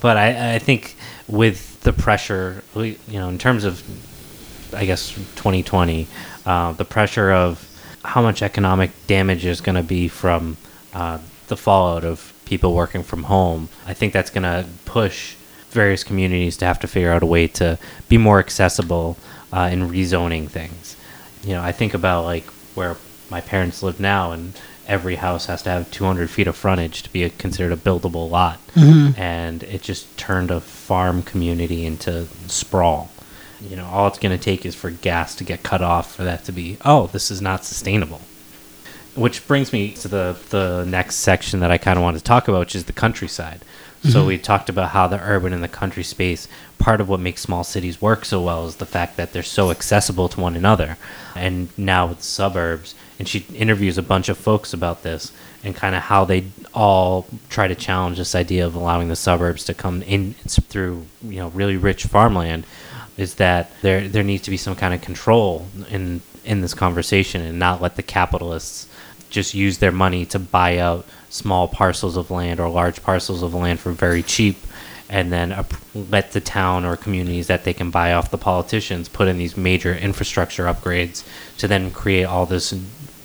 But I, I think with the pressure, you know, in terms of, I guess, twenty twenty, uh, the pressure of how much economic damage is going to be from uh, the fallout of people working from home, I think that's going to push various communities to have to figure out a way to be more accessible uh, in rezoning things. You know, I think about like where my parents live now, and every house has to have two hundred feet of frontage to be a, considered a buildable lot. Mm-hmm. And it just turned a farm community into sprawl. You know, all it's going to take is for gas to get cut off for that to be, oh, this is not sustainable. Which brings me to the, the next section that I kind of want to talk about, which is the countryside. Mm-hmm. So we talked about how the urban and the country space, part of what makes small cities work so well is the fact that they're so accessible to one another. And now with suburbs, and she interviews a bunch of folks about this and kind of how they all try to challenge this idea of allowing the suburbs to come in through, you know, really rich farmland, is that there there needs to be some kind of control in in this conversation, and not let the capitalists just use their money to buy out small parcels of land or large parcels of land for very cheap, and then up, let the town or communities that they can buy off the politicians put in these major infrastructure upgrades to then create all this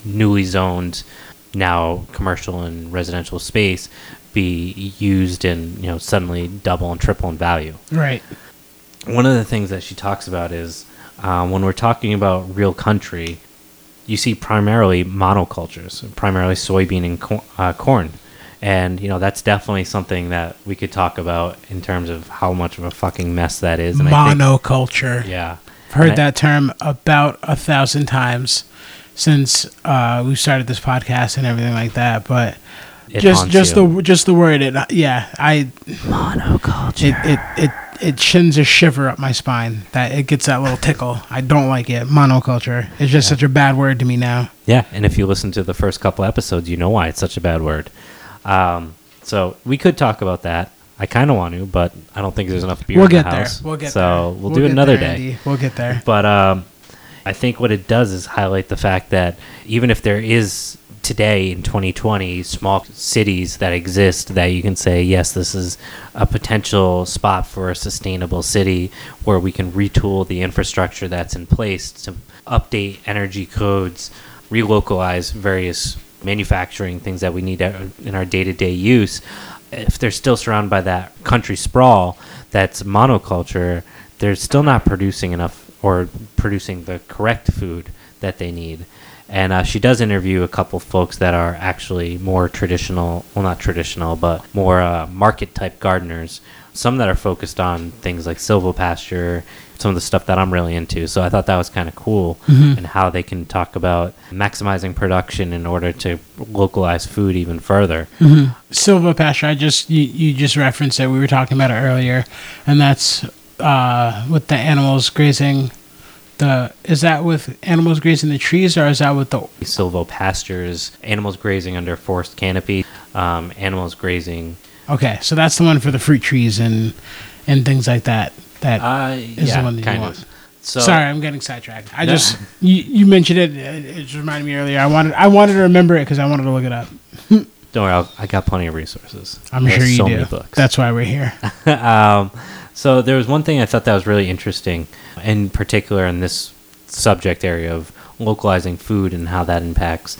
newly zoned, now commercial and residential space, be used and, you know, suddenly double and triple in value. Right. One of the things that she talks about is um, when we're talking about real country, you see primarily monocultures, primarily soybean and cor- uh, corn. And, you know, that's definitely something that we could talk about in terms of how much of a fucking mess that is. And monoculture. I think, yeah. I've heard and that I, term about a thousand times since uh, we started this podcast and everything like that. But just just you. the just the word, it, yeah. I monoculture. It, it, it It sends a shiver up my spine. That it gets that little tickle. I don't like it. Monoculture. It's just yeah. such a bad word to me now. Yeah, and if you listen to the first couple episodes, you know why it's such a bad word. Um, so we could talk about that. I kind of want to, but I don't think there's enough beer we'll in the house. We'll get so there. We'll get there. So we'll do another there, day. Andy. We'll get there. But um, I think what it does is highlight the fact that even if there is today in twenty twenty small cities that exist that you can say, yes, this is a potential spot for a sustainable city where we can retool the infrastructure that's in place to update energy codes, relocalize various manufacturing things that we need in our day-to-day use. If they're still surrounded by that country sprawl that's monoculture, they're still not producing enough or producing the correct food that they need. And uh, she does interview a couple folks that are actually more traditional, well, not traditional, but more uh, market-type gardeners, some that are focused on things like silvopasture, some of the stuff that I'm really into. So I thought that was kind of cool, mm-hmm. and how they can talk about maximizing production in order to localize food even further. Mm-hmm. Silvopasture, I just you, you just referenced it. We were talking about it earlier, and that's uh, with the animals grazing. The is that with animals grazing the trees, or is that with the silvopastures? Animals grazing under forest canopy, um, animals grazing. Okay, so that's the one for the fruit trees and and things like that. That uh, is yeah, the one that kind you want. Of. So, sorry, I'm getting sidetracked. I no. just you, you mentioned it. It just reminded me earlier. I wanted I wanted to remember it because I wanted to look it up. Don't worry, I'll, I got plenty of resources. I'm There's sure you so do. Many books. That's why we're here. um, so there was one thing I thought that was really interesting, in particular in this subject area of localizing food and how that impacts,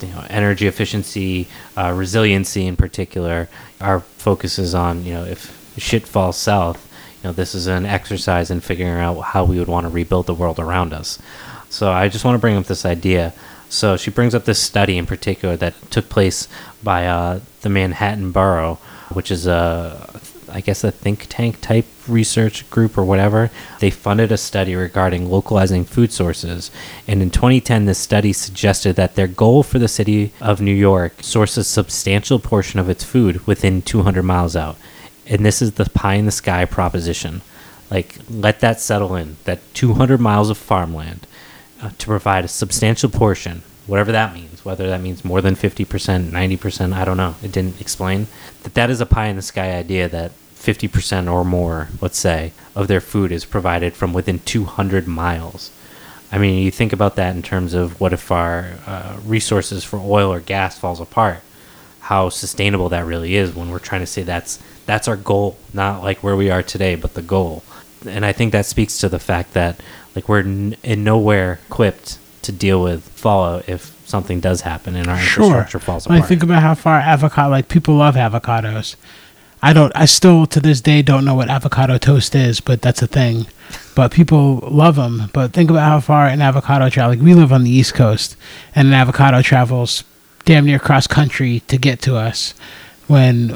you know, energy efficiency, uh, resiliency in particular. Our focus is on, you know, if shit falls south, you know, this is an exercise in figuring out how we would want to rebuild the world around us. So I just want to bring up this idea. So she brings up this study in particular that took place by uh, the Manhattan Borough, which is a, I guess, a think tank type research group or whatever. They funded a study regarding localizing food sources. And in twenty ten, this study suggested that their goal for the city of New York sources a substantial portion of its food within two hundred miles out. And this is the pie in the sky proposition. Like, let that settle in, that two hundred miles of farmland uh, to provide a substantial portion, whatever that means, whether that means more than fifty percent, ninety percent, I don't know. It didn't explain. That that is a pie in the sky idea that fifty percent or more, let's say, of their food is provided from within two hundred miles. I mean, you think about that in terms of what if our uh, resources for oil or gas falls apart, how sustainable that really is when we're trying to say that's that's our goal, not like where we are today, but the goal. And I think that speaks to the fact that like we're n- in nowhere equipped to deal with fallout if something does happen and our sure. infrastructure falls apart. I think about how far avocado, like people love avocados. I don't, I still to this day don't know what avocado toast is, but that's a thing. But people love them. But think about how far an avocado travels. Like we live on the East Coast, and an avocado travels damn near cross country to get to us. When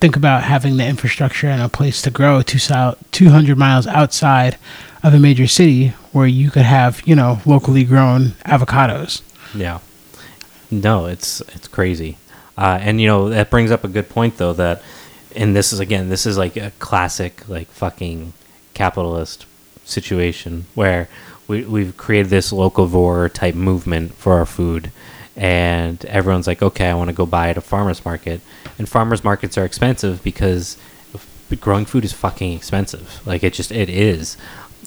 think about having the infrastructure and a place to grow two hundred miles outside of a major city where you could have, you know, locally grown avocados. Yeah. No, it's it's crazy. Uh, and, you know, that brings up a good point, though, that, and this is, again, this is like a classic, like, fucking capitalist situation where we, we've created this locavore type movement for our food. And everyone's like, okay, I want to go buy at a farmer's market. And farmer's markets are expensive because growing food is fucking expensive. Like, it just, it is.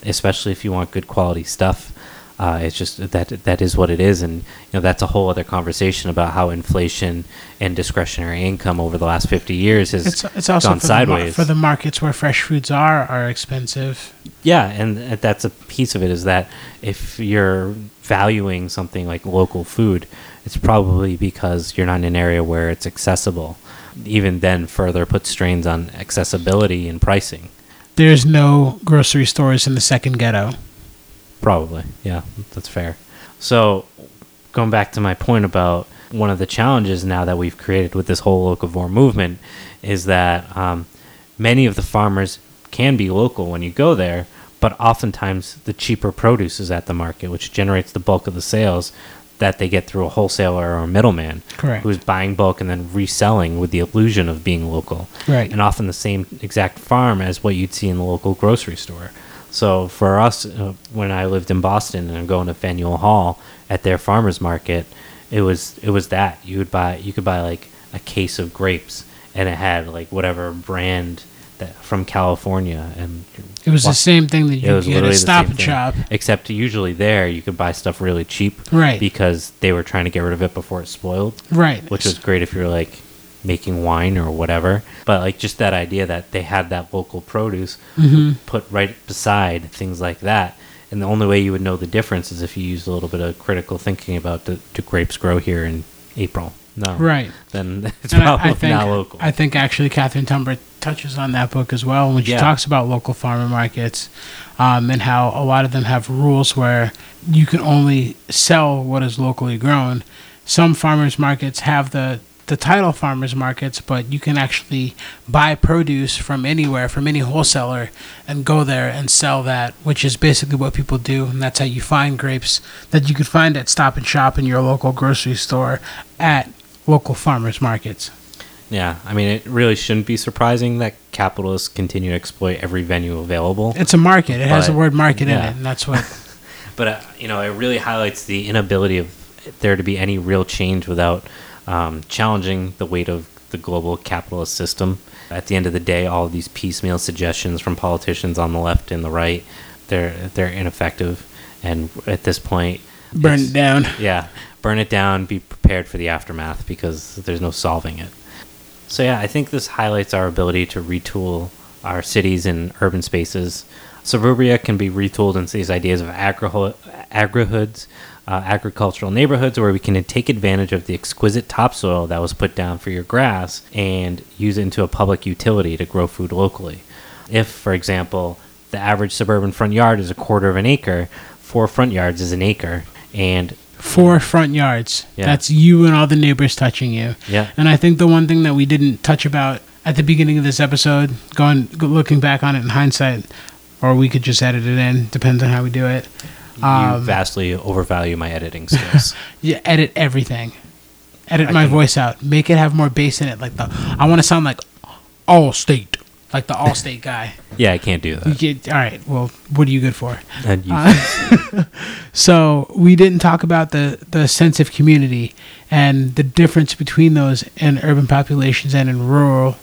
Especially if you want good quality stuff. Uh, it's just that that is what it is. And, you know, that's a whole other conversation about how inflation and discretionary income over the last fifty years has it's, it's also gone for sideways. The, for the markets where fresh foods are, are expensive. Yeah, and that's a piece of it is that if you're valuing something like local food, it's probably because you're not in an area where it's accessible. Even then further puts strains on accessibility and pricing. There's no grocery stores in the second ghetto. Probably, yeah, that's fair. So going back to my point about one of the challenges now that we've created with this whole locavore movement is that um, many of the farmers can be local when you go there, but oftentimes the cheaper produce is at the market, which generates the bulk of the sales that they get through a wholesaler or a middleman. Correct. Who's buying bulk and then reselling with the illusion of being local. Right. And often the same exact farm as what you'd see in the local grocery store. So for us, uh, when I lived in Boston and I'm going to Faneuil Hall at their farmers market, it was it was that you would buy you could buy like a case of grapes, and it had like whatever brand that from California, and it was walk, the same thing that you get at Stop and Shop. Except usually there you could buy stuff really cheap, right? Because they were trying to get rid of it before it spoiled, right? Which was great if you're like making wine or whatever. But like just that idea that they had that local produce mm-hmm. put right beside things like that. And the only way you would know the difference is if you use a little bit of critical thinking about do, do grapes grow here in April? No. Right. Then it's and probably I, I think, not local. I think actually Catherine Tumber touches on that book as well when she yeah. talks about local farmer markets um, and how a lot of them have rules where you can only sell what is locally grown. Some farmers markets have the, the title farmers markets, but you can actually buy produce from anywhere, from any wholesaler, and go there and sell that, which is basically what people do. And that's how you find grapes that you could find at Stop and Shop, in your local grocery store, at local farmers markets. Yeah, I mean, it really shouldn't be surprising that capitalists continue to exploit every venue available. It's a market. It but, has the word market yeah. in it, and that's what... But, uh, you know, it really highlights the inability of there to be any real change without... Um, challenging the weight of the global capitalist system. At the end of the day, all of these piecemeal suggestions from politicians on the left and the right, they're they're ineffective. And at this point... Burn it down. Yeah. Burn it down. Be prepared for the aftermath, because there's no solving it. So yeah, I think this highlights our ability to retool our cities and urban spaces. Suburbia can be retooled into these ideas of agri- agri-hoods, Uh, agricultural neighborhoods, where we can take advantage of the exquisite topsoil that was put down for your grass and use it into a public utility to grow food locally. If, for example, the average suburban front yard is a quarter of an acre, four front yards is an acre. And four front yards. Yeah. That's you and all the neighbors touching you. Yeah. And I think the one thing that we didn't touch about at the beginning of this episode, going looking back on it in hindsight, or we could just edit it in, depends on how we do it. You um, vastly overvalue my editing skills. You edit everything. Edit I my can, voice out. Make it have more bass in it. Like the I want to sound like Allstate. Like the Allstate guy. Yeah, I can't do that. You get, all right. Well, what are you good for? And you uh, so we didn't talk about the, the sense of community and the difference between those in urban populations and in rural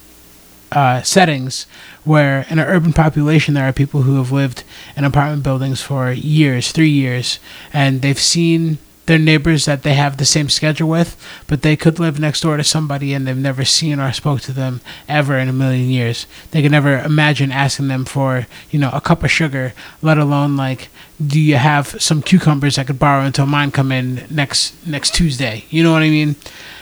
Uh, settings, where in an urban population there are people who have lived in apartment buildings for years, three years, and they've seen their neighbors that they have the same schedule with, but they could live next door to somebody and they've never seen or spoke to them ever in a million years. They could never imagine asking them for, you know, a cup of sugar, let alone like, do you have some cucumbers I could borrow until mine come in next next Tuesday? You know what I mean?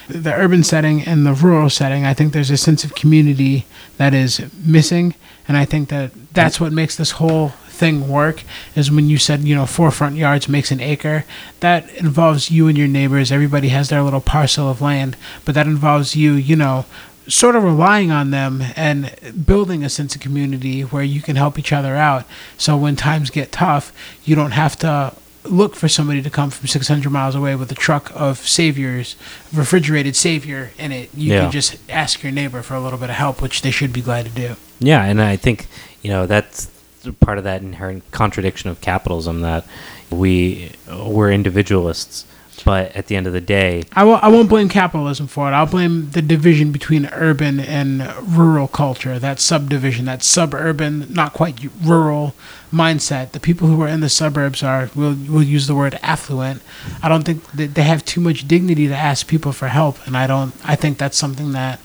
The urban setting and the rural setting, I think there's a sense of community that is missing, and I think that that's what makes this whole thing work, is when you said, you know, four front yards makes an acre. That involves you and your neighbors. Everybody has their little parcel of land, but that involves you, you know, sort of relying on them and building a sense of community where you can help each other out. So when times get tough, you don't have to look for somebody to come from six hundred miles away with a truck of saviors, refrigerated savior in it. You yeah. can just ask your neighbor for a little bit of help, which they should be glad to do. Yeah, and I think, you know, that's part of that inherent contradiction of capitalism, that we, we're individualists, but at the end of the day... I, w- I won't blame capitalism for it. I'll blame the division between urban and rural culture, that subdivision, that suburban, not quite rural mindset. The people who are in the suburbs are, we'll, we'll use the word affluent. I don't think that they have too much dignity to ask people for help, and I don't. I think that's something that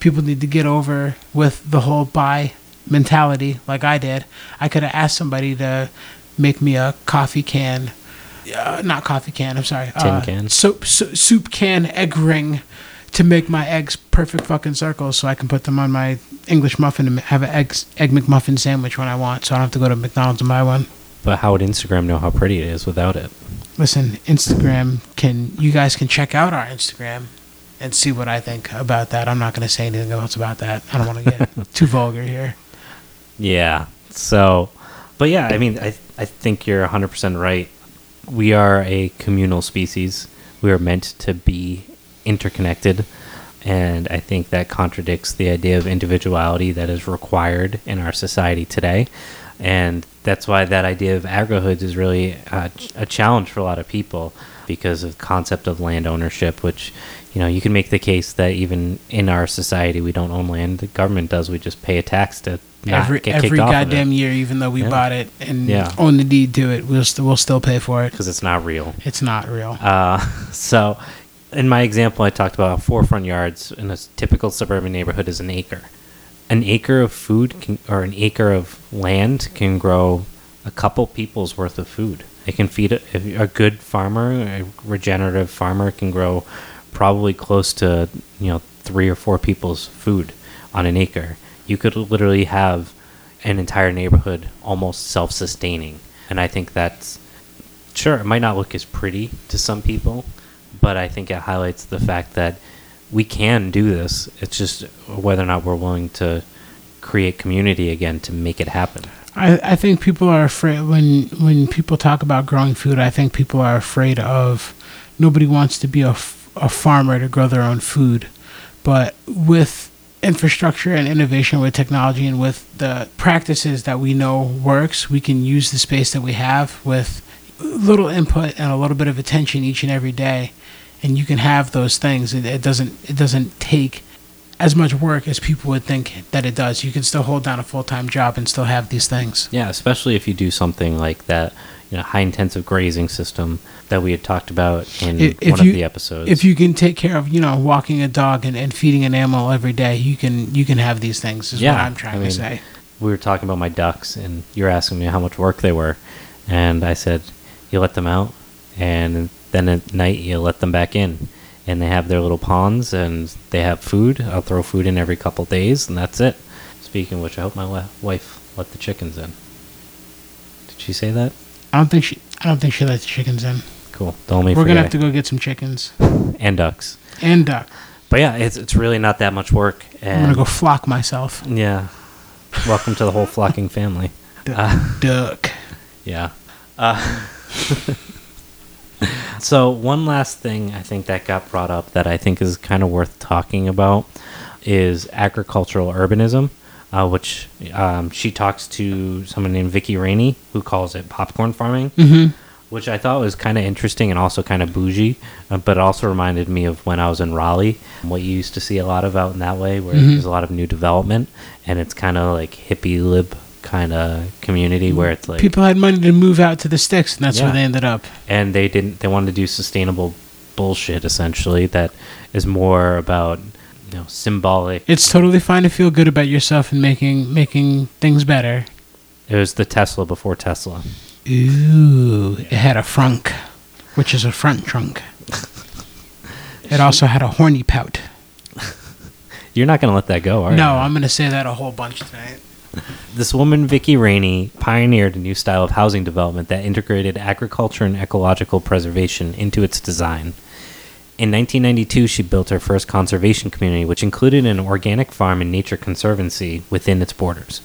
people need to get over with the whole buy mentality, like I did. I could have asked somebody to make me a coffee can, uh, not coffee can, I'm sorry. Tin uh, can. Soap, so, soup can egg ring to make my eggs perfect fucking circles so I can put them on my English muffin and have an egg, egg McMuffin sandwich when I want, so I don't have to go to McDonald's and buy one. But how would Instagram know how pretty it is without it? Listen, Instagram can... You guys can check out our Instagram and see what I think about that. I'm not going to say anything else about that. I don't want to get too vulgar here. Yeah, so... But yeah, I mean, I I think you're one hundred percent right. We are a communal species. We are meant to be interconnected. And I think that contradicts the idea of individuality that is required in our society today. And that's why that idea of agri-hoods is really a, a challenge for a lot of people, because of the concept of land ownership, which, you know, you can make the case that even in our society, we don't own land. The government does. We just pay a tax to not every, get kicked every off goddamn of year, even though we yeah. bought it and yeah. own the deed to it, we'll, st- we'll still pay for it. Because it's not real. It's not real. Uh, so in my example, I talked about four front yards in a typical suburban neighborhood is an acre. An acre of food can, or an acre of land can grow a couple people's worth of food. It can feed a, a good farmer, a regenerative farmer can grow probably close to, you know, three or four people's food on an acre. You could literally have an entire neighborhood almost self-sustaining. And I think that's, sure, it might not look as pretty to some people, but I think it highlights the fact that we can do this. It's just whether or not we're willing to create community again to make it happen. I, I think people are afraid when when people talk about growing food. I think people are afraid of nobody wants to be a, f- a farmer to grow their own food. But with infrastructure and innovation, with technology and with the practices that we know works, we can use the space that we have with little input and a little bit of attention each and every day. And you can have those things. It, it doesn't it doesn't take as much work as people would think that it does. You can still hold down a full-time job and still have these things. Yeah, especially if you do something like that, you know, high-intensive grazing system that we had talked about in if, if one you, of the episodes. If you can take care of, you know, walking a dog and, and feeding an animal every day, you can you can have these things is yeah, what I'm trying I mean, to say. We were talking about my ducks, and you were asking me how much work they were. And I said, you let them out, and then at night you let them back in, and they have their little ponds and they have food. I'll throw food in every couple days and that's it. Speaking of which, I hope my wa- wife let the chickens in. Did she say that? I don't think she I don't think she let the chickens in. Cool. Don't me We're going to have to go get some chickens and ducks. And duck. But yeah, it's it's really not that much work. And I'm going to go flock myself. Yeah. Welcome to the whole flocking family. Duck. Uh, duck. Yeah. Uh So one last thing I think that got brought up that I think is kind of worth talking about is agricultural urbanism, uh, which um, she talks to someone named Vicky Rainey, who calls it popcorn farming, mm-hmm. which I thought was kind of interesting and also kind of bougie, uh, but also reminded me of when I was in Raleigh, what you used to see a lot of out in that way, where mm-hmm. there's a lot of new development, and it's kind of like hippie lib kind of community where it's like people had money to move out to the sticks, and that's yeah. where they ended up, and they didn't they wanted to do sustainable bullshit essentially that is more about, you know, symbolic. It's totally fine to feel good about yourself and making making things better. It was the Tesla before Tesla. Ooh, it had a frunk, which is a front trunk. It also had a horny pout. You're not gonna let that go, are you? No, I'm gonna say that a whole bunch tonight. This woman, Vicky Rainey, pioneered a new style of housing development that integrated agriculture and ecological preservation into its design. In nineteen ninety-two, she built her first conservation community, which included an organic farm and nature conservancy within its borders.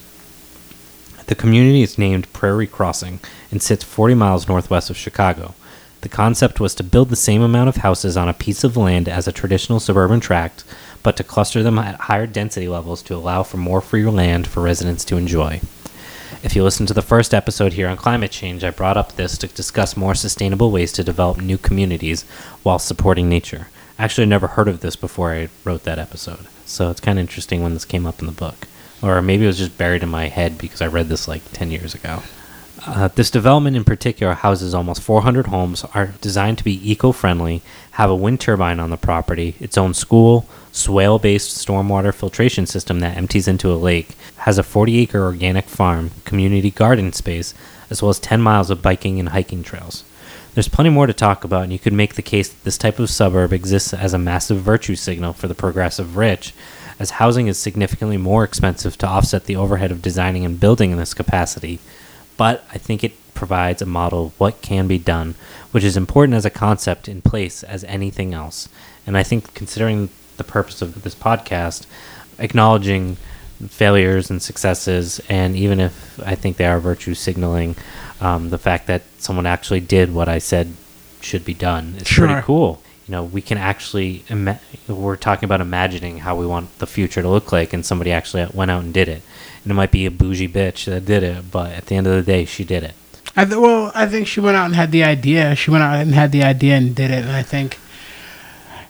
The community is named Prairie Crossing and sits forty miles northwest of Chicago. The concept was to build the same amount of houses on a piece of land as a traditional suburban tract, but to cluster them at higher density levels to allow for more free land for residents to enjoy. If you listen to the first episode here on climate change, I brought up this to discuss more sustainable ways to develop new communities while supporting nature. Actually, I never heard of this before I wrote that episode, so it's kind of interesting when this came up in the book. Or maybe it was just buried in my head because I read this like ten years ago. Uh, this development in particular houses almost four hundred homes, are designed to be eco-friendly, have a wind turbine on the property, its own school, swale-based stormwater filtration system that empties into a lake, has a forty-acre organic farm, community garden space, as well as ten miles of biking and hiking trails. There's plenty more to talk about, and you could make the case that this type of suburb exists as a massive virtue signal for the progressive rich, as housing is significantly more expensive to offset the overhead of designing and building in this capacity. But I think it provides a model of what can be done, which is important as a concept in place as anything else. And I think considering the purpose of this podcast, acknowledging failures and successes, and even if I think they are virtue signaling, um, the fact that someone actually did what I said should be done is sure. pretty cool. You know, we can actually, ima- we're talking about imagining how we want the future to look like, and somebody actually went out and did it. And it might be a bougie bitch that did it, but at the end of the day, she did it. I th- well, I think she went out and had the idea. She went out and had the idea and did it. And I think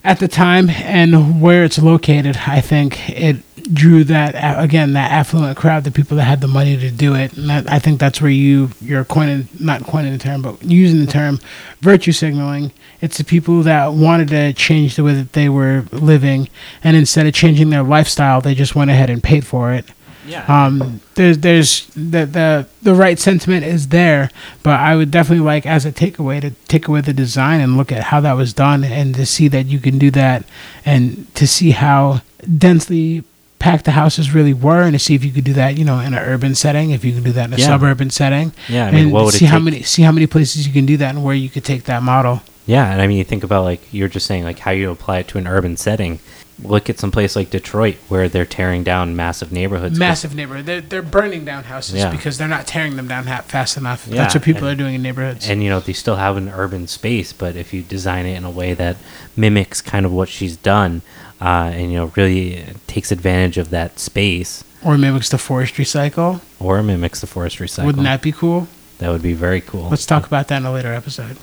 at the time and where it's located, I think it drew that, again, that affluent crowd, the people that had the money to do it. And that, I think that's where you, you're coining, not coining the term, but using the term virtue signaling. It's the people that wanted to change the way that they were living. And instead of changing their lifestyle, they just went ahead and paid for it. Yeah. Um, there's there's the, the the right sentiment is there, but I would definitely like as a takeaway to take away the design and look at how that was done and to see that you can do that and to see how densely packed the houses really were and to see if you could do that, you know, in an urban setting, if you can do that in a yeah. suburban setting. Yeah, I mean, and what would see it how take? many see how many places you can do that and where you could take that model. Yeah, and I mean, you think about like you're just saying like how you apply it to an urban setting. Look at some place like Detroit where they're tearing down massive neighborhoods. Massive neighborhoods. They're, they're burning down houses yeah. because they're not tearing them down ha- fast enough. Yeah. That's what people and, are doing in neighborhoods. And, you know, they still have an urban space, but if you design it in a way that mimics kind of what she's done uh, and, you know, really takes advantage of that space. Or mimics the forestry cycle. Or mimics the forestry cycle. Wouldn't that be cool? That would be very cool. Let's talk about that in a later episode.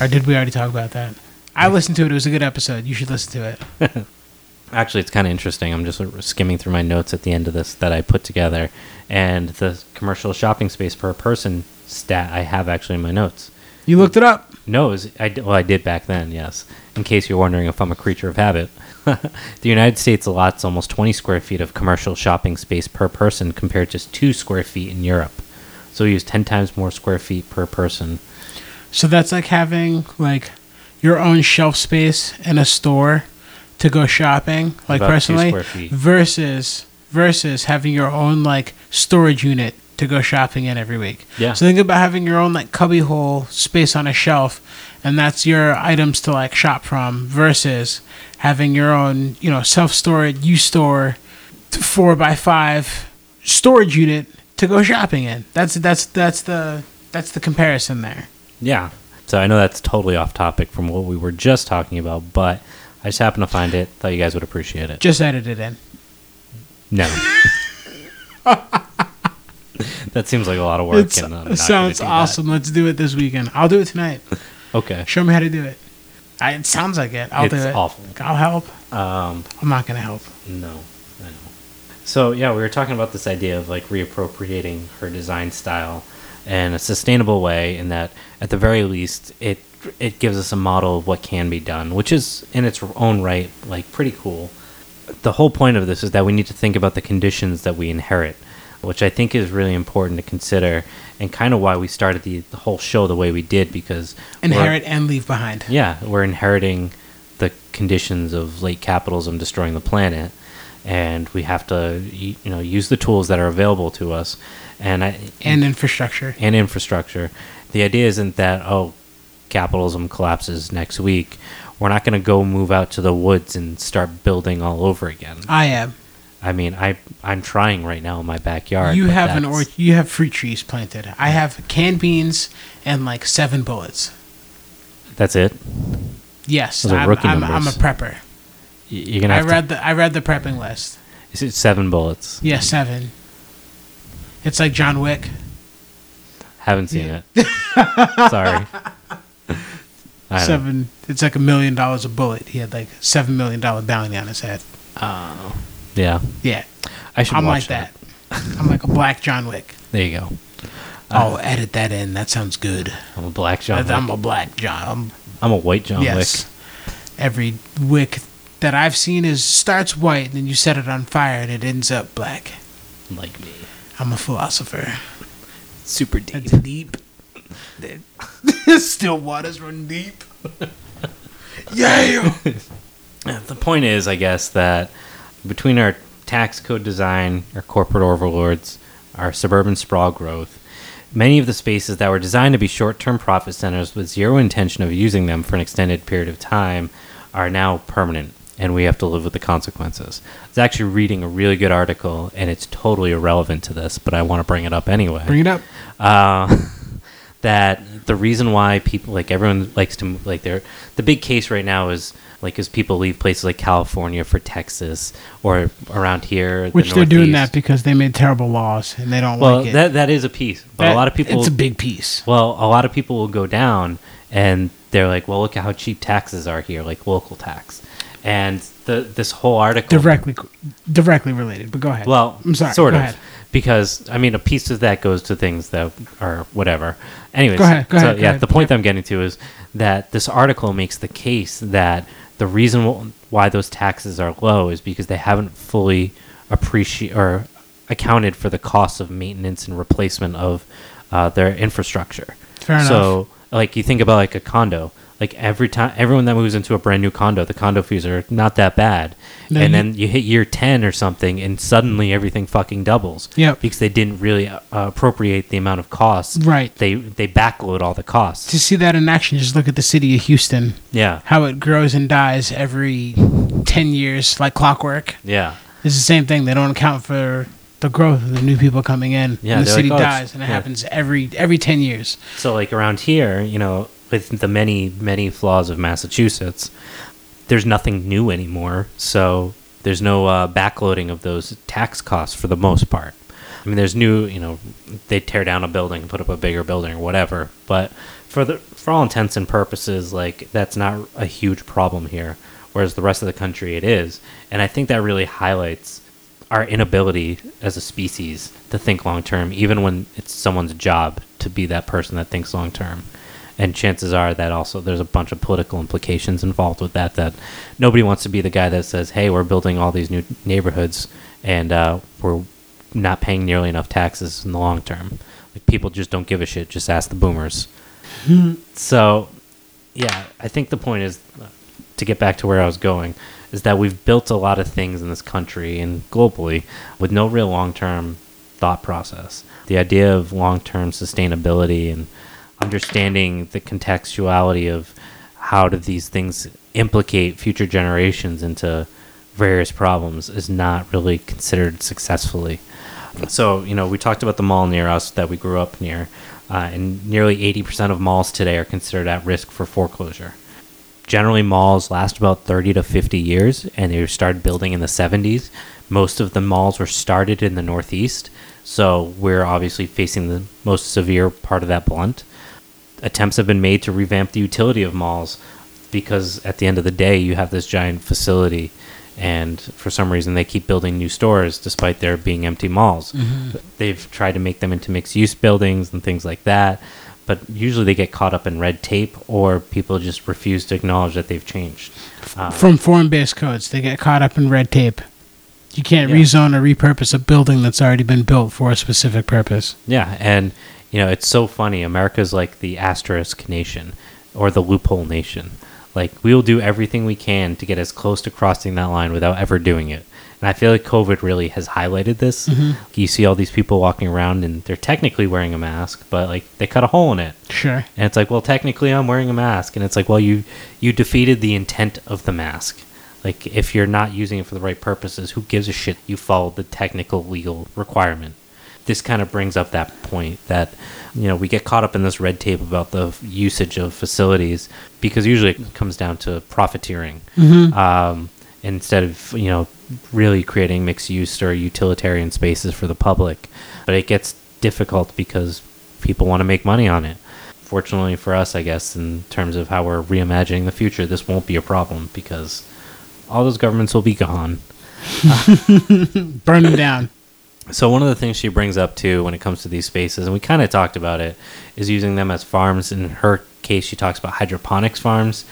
Or did we already talk about that? I listened to it. It was a good episode. You should listen to it. Actually, it's kind of interesting. I'm just skimming through my notes at the end of this that I put together. And the commercial shopping space per person stat I have actually in my notes. You looked it up? No, it was, I, well, I did back then, yes. In case you're wondering if I'm a creature of habit. The United States allots almost twenty square feet of commercial shopping space per person compared to two square feet in Europe. So we use ten times more square feet per person. So that's like having like your own shelf space in a store to go shopping, like about personally, versus versus having your own like storage unit to go shopping in every week. Yeah. So think about having your own like cubbyhole space on a shelf, and that's your items to like shop from, versus having your own, you know, self storage, you store four by five storage unit to go shopping in. That's that's that's the that's the comparison there. Yeah. So I know that's totally off topic from what we were just talking about, but I just happened to find it. Thought you guys would appreciate it. Just edit it in. No. That seems like a lot of work. It's, and it sounds awesome. That. Let's do it this weekend. I'll do it tonight. Okay. Show me how to do it. I, it sounds like it. I'll it's do it. It's awful. I'll help. Um, I'm not going to help. No. I know. So, yeah, we were talking about this idea of, like, reappropriating her design style in a sustainable way in that, at the very least, it... it gives us a model of what can be done, which is in its own right, like, pretty cool. The whole point of this is that we need to think about the conditions that we inherit, which I think is really important to consider and kind of why we started the, the whole show the way we did, because inherit and leave behind. Yeah. We're inheriting the conditions of late capitalism destroying the planet, and we have to, you know, use the tools that are available to us. And I, and infrastructure and infrastructure. The idea isn't that, oh, capitalism collapses next week, we're not going to go move out to the woods and start building all over again. I am. I mean, I I'm trying right now in my backyard. You have an or you have fruit trees planted. I have canned beans and like seven bullets. That's it. Yes, I'm, I'm, I'm a prepper. You're gonna. Have I read to, the I read the prepping list. Is it seven bullets? Yeah, seven. It's like John Wick. Haven't seen yeah. it. Sorry. Seven. It's like a million dollars a bullet. He had like seven million dollar bounty on his head. Oh, yeah, yeah. I should. I'm watch like that. that. I'm like a black John Wick. There you go. Uh, oh, edit that in. That sounds good. I'm a black John. I'm Wick. a black John. I'm a white John yes. Wick. Every Wick that I've seen is starts white, and then you set it on fire, and it ends up black. Like me. I'm a philosopher. Super deep. That's deep. Still waters run deep. Yeah. The point is, I guess, that between our tax code design, our corporate overlords, our suburban sprawl growth, many of the spaces that were designed to be short-term profit centers with zero intention of using them for an extended period of time are now permanent, and we have to live with the consequences. I was actually reading a really good article, and it's totally irrelevant to this, but I want to bring it up anyway. Bring it up. Uh that the reason why people, like, everyone likes to, like, they're, the big case right now is, like, is people leave places like California for Texas or around here. Which the they're doing that because they made terrible laws and they don't well, like it. Well, that, that is a piece. But that, a lot of people... It's a big piece. Well, a lot of people will go down and they're like, well, look at how cheap taxes are here, like local tax. and the this whole article directly directly related. But go ahead. Well, I'm sorry, sort of ahead. Because I mean, a piece of that goes to things that are whatever. Anyways, go ahead. Go so ahead, yeah, go ahead. The point that I'm getting to is that this article makes the case that the reason why those taxes are low is because they haven't fully appreciated or accounted for the cost of maintenance and replacement of uh, their infrastructure. Fair enough. So, like, you think about like a condo. Like every time, everyone that moves into a brand new condo, the condo fees are not that bad. Then and then you hit year ten or something, and suddenly everything fucking doubles. Yeah, because they didn't really uh, appropriate the amount of costs. Right. They they backload all the costs. To see that in action, just look at the city of Houston. Yeah. How it grows and dies every ten years, like clockwork. Yeah. It's the same thing. They don't account for the growth of the new people coming in. Yeah. And the city like, oh, dies, and it yeah. happens every every ten years. So like around here, you know. With the many, many flaws of Massachusetts, there's nothing new anymore. So there's no uh, backloading of those tax costs for the most part. I mean, there's new, you know, they tear down a building and put up a bigger building or whatever. But for the for all intents and purposes, like, that's not a huge problem here. Whereas the rest of the country, it is. And I think that really highlights our inability as a species to think long term, even when it's someone's job to be that person that thinks long term. And chances are that also there's a bunch of political implications involved with that, that nobody wants to be the guy that says, hey, we're building all these new neighborhoods and uh, we're not paying nearly enough taxes in the long term. Like, people just don't give a shit. Just ask the boomers. So, yeah, I think the point is, to get back to where I was going, is that we've built a lot of things in this country and globally with no real long-term thought process. The idea of long-term sustainability and understanding the contextuality of how do these things implicate future generations into various problems is not really considered successfully. So, you know, we talked about the mall near us that we grew up near, uh, and nearly eighty percent of malls today are considered at risk for foreclosure. Generally, malls last about thirty to fifty years, and they were started building in the seventies. Most of the malls were started in the Northeast, so we're obviously facing the most severe part of that blunt. Attempts have been made to revamp the utility of malls because at the end of the day, you have this giant facility and for some reason they keep building new stores despite there being empty malls. Mm-hmm. They've tried to make them into mixed use buildings and things like that, but usually they get caught up in red tape or people just refuse to acknowledge that they've changed. Um, From form-based codes, they get caught up in red tape. You can't yeah. rezone or repurpose a building that's already been built for a specific purpose. Yeah, and you know, it's so funny. America's like the asterisk nation or the loophole nation. Like, we'll do everything we can to get as close to crossing that line without ever doing it. And I feel like COVID really has highlighted this. Mm-hmm. You see all these people walking around and they're technically wearing a mask, but like they cut a hole in it. Sure. And it's like, well, technically I'm wearing a mask. And it's like, well, you, you defeated the intent of the mask. Like, if you're not using it for the right purposes, who gives a shit? You followed the technical legal requirement. This kind of brings up that point that, you know, we get caught up in this red tape about the usage of facilities because usually it comes down to profiteering. Mm-hmm. um, instead of, you know, really creating mixed use or utilitarian spaces for the public. But it gets difficult because people want to make money on it. Fortunately for us, I guess, in terms of how we're reimagining the future, this won't be a problem because all those governments will be gone. Burn them down. So one of the things she brings up, too, when it comes to these spaces, and we kind of talked about it, is using them as farms. In her case, she talks about hydroponics farms,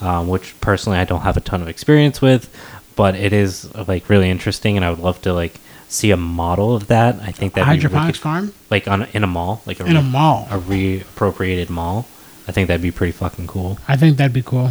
um, which personally I don't have a ton of experience with, but it is like really interesting, and I would love to like see a model of that. I think that hydroponics farm, like on in a mall, like a in re- a mall, a reappropriated mall. I think that'd be pretty fucking cool. I think that'd be cool.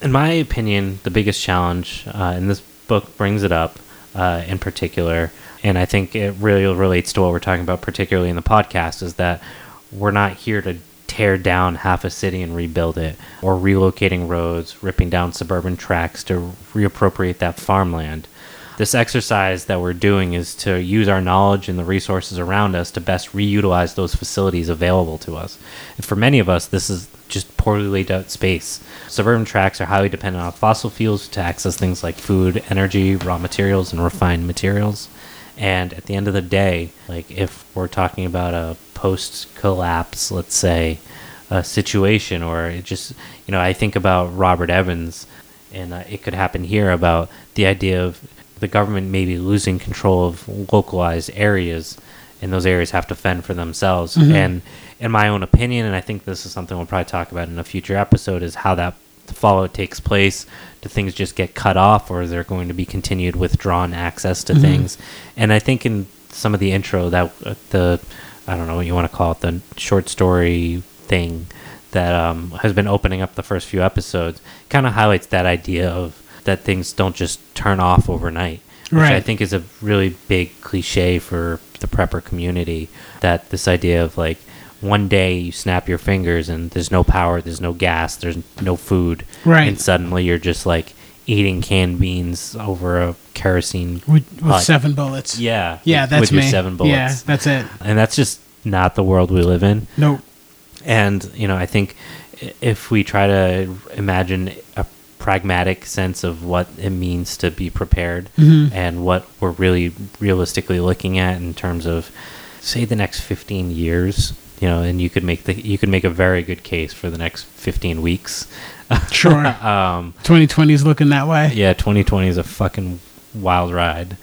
In my opinion, the biggest challenge, uh, and this book brings it up uh, in particular. And I think it really relates to what we're talking about, particularly in the podcast, is that we're not here to tear down half a city and rebuild it, or relocating roads, ripping down suburban tracts to reappropriate that farmland. This exercise that we're doing is to use our knowledge and the resources around us to best reutilize those facilities available to us. And for many of us, this is just poorly laid out space. Suburban tracts are highly dependent on fossil fuels to access things like food, energy, raw materials, and refined materials. And at the end of the day, like if we're talking about a post-collapse, let's say, a situation, or it just, you know, I think about Robert Evans and uh, It Could Happen Here, about the idea of the government maybe losing control of localized areas, and those areas have to fend for themselves. Mm-hmm. And in my own opinion, and I think this is something we'll probably talk about in a future episode, is how that fallout takes place. Do things just get cut off, or is there going to be continued withdrawn access to mm-hmm. things? And I think in some of the intro that uh, the, I don't know what you want to call it, the short story thing that um, has been opening up the first few episodes kind of highlights that idea of that things don't just turn off overnight, which right. I think is a really big cliche for the prepper community, that this idea of like one day you snap your fingers and there's no power, there's no gas, there's no food, right. and suddenly you're just like eating canned beans over a kerosene with, with seven bullets. Yeah, yeah, with, that's with me. Your seven bullets. Yeah, that's it. And that's just not the world we live in. Nope. And you know, I think if we try to imagine a pragmatic sense of what it means to be prepared mm-hmm. and what we're really realistically looking at in terms of, say, the next fifteen years. You know, and you could make the you could make a very good case for the next fifteen weeks. Sure. um, twenty twenty is looking that way. Yeah, twenty twenty is a fucking wild ride.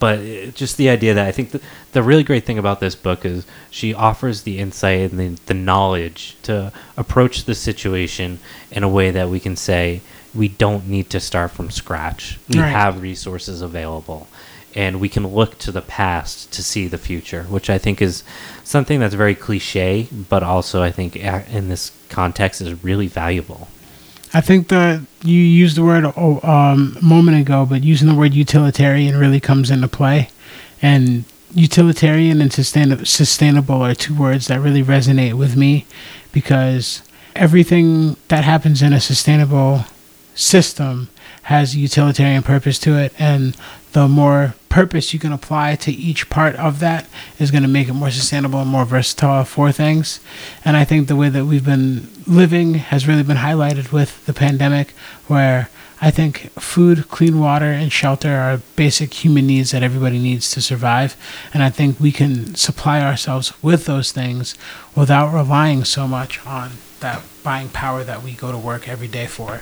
But it, just the idea that I think the, the really great thing about this book is she offers the insight and the, the knowledge to approach the situation in a way that we can say we don't need to start from scratch. We right. have resources available. And we can look to the past to see the future, which I think is something that's very cliche, but also I think in this context is really valuable. I think that you used the word oh, um, a moment ago, but using the word utilitarian really comes into play. And utilitarian and sustain- sustainable are two words that really resonate with me, because everything that happens in a sustainable system has a utilitarian purpose to it, and the more purpose you can apply to each part of that is going to make it more sustainable and more versatile for things. And I think the way that we've been living has really been highlighted with the pandemic, where I think food, clean water, and shelter are basic human needs that everybody needs to survive. And I think we can supply ourselves with those things without relying so much on that buying power that we go to work every day for.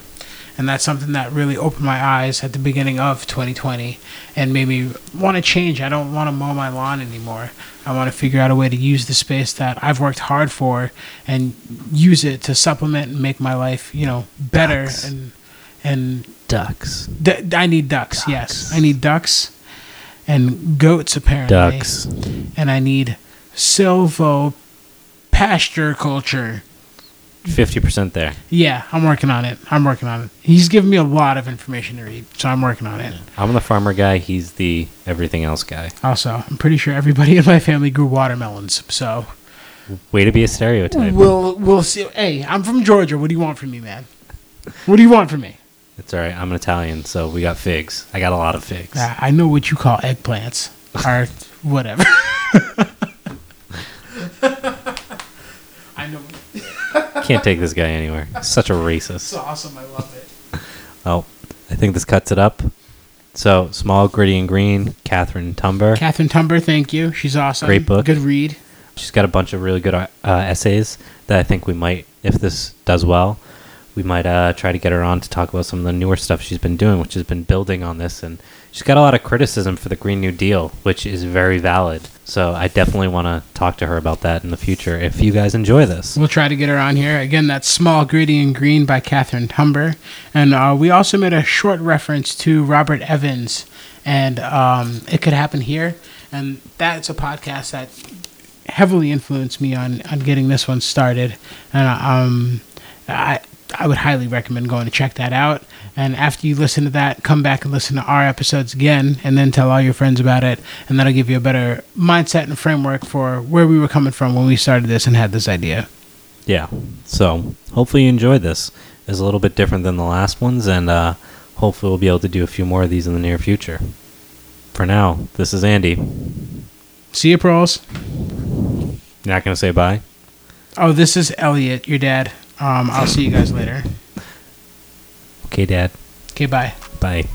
And that's something that really opened my eyes at the beginning of twenty twenty and made me want to change. I don't want to mow my lawn anymore. I want to figure out a way to use the space that I've worked hard for and use it to supplement and make my life, you know, better. Ducks. And and ducks. D- I need ducks, ducks, yes. I need ducks and goats, apparently. Ducks. And I need silvo pasture culture. fifty percent there. Yeah, I'm working on it. I'm working on it. He's giving me a lot of information to read, so I'm working on it. I'm the farmer guy. He's the everything else guy. Also, I'm pretty sure everybody in my family grew watermelons, so... Way to be a stereotype. We'll, we'll see. Hey, I'm from Georgia. What do you want from me, man? What do you want from me? It's all right. I'm an Italian, so we got figs. I got a lot of figs. Uh, I know what you call eggplants. Or whatever. I know... Can't take this guy anywhere. Such a racist. It's awesome. I love it. Oh, I think this cuts it up. So, Small, Gritty, and Green, Catherine Tumber. Catherine Tumber, thank you. She's awesome. Great book. Good read. She's got a bunch of really good uh, essays that I think we might, if this does well, we might uh, try to get her on to talk about some of the newer stuff she's been doing, which has been building on this. And she's got a lot of criticism for the Green New Deal, which is very valid. So I definitely want to talk to her about that in the future if you guys enjoy this. We'll try to get her on here. Again, that's Small, Gritty, and Green by Catherine Tumber. And uh, we also made a short reference to Robert Evans and um, It Could Happen Here. And that's a podcast that heavily influenced me on, on getting this one started. And um, I... I would highly recommend going to check that out. And after you listen to that, come back and listen to our episodes again, and then tell all your friends about it. And that'll give you a better mindset and framework for where we were coming from when we started this and had this idea. Yeah. So hopefully you enjoyed this. It's a little bit different than the last ones, and uh, hopefully we'll be able to do a few more of these in the near future. For now, this is Andy. See you, Proles. You're not going to say bye? Oh, this is Elliott, your dad. Um, I'll see you guys later. Okay, Dad. Okay, bye. Bye.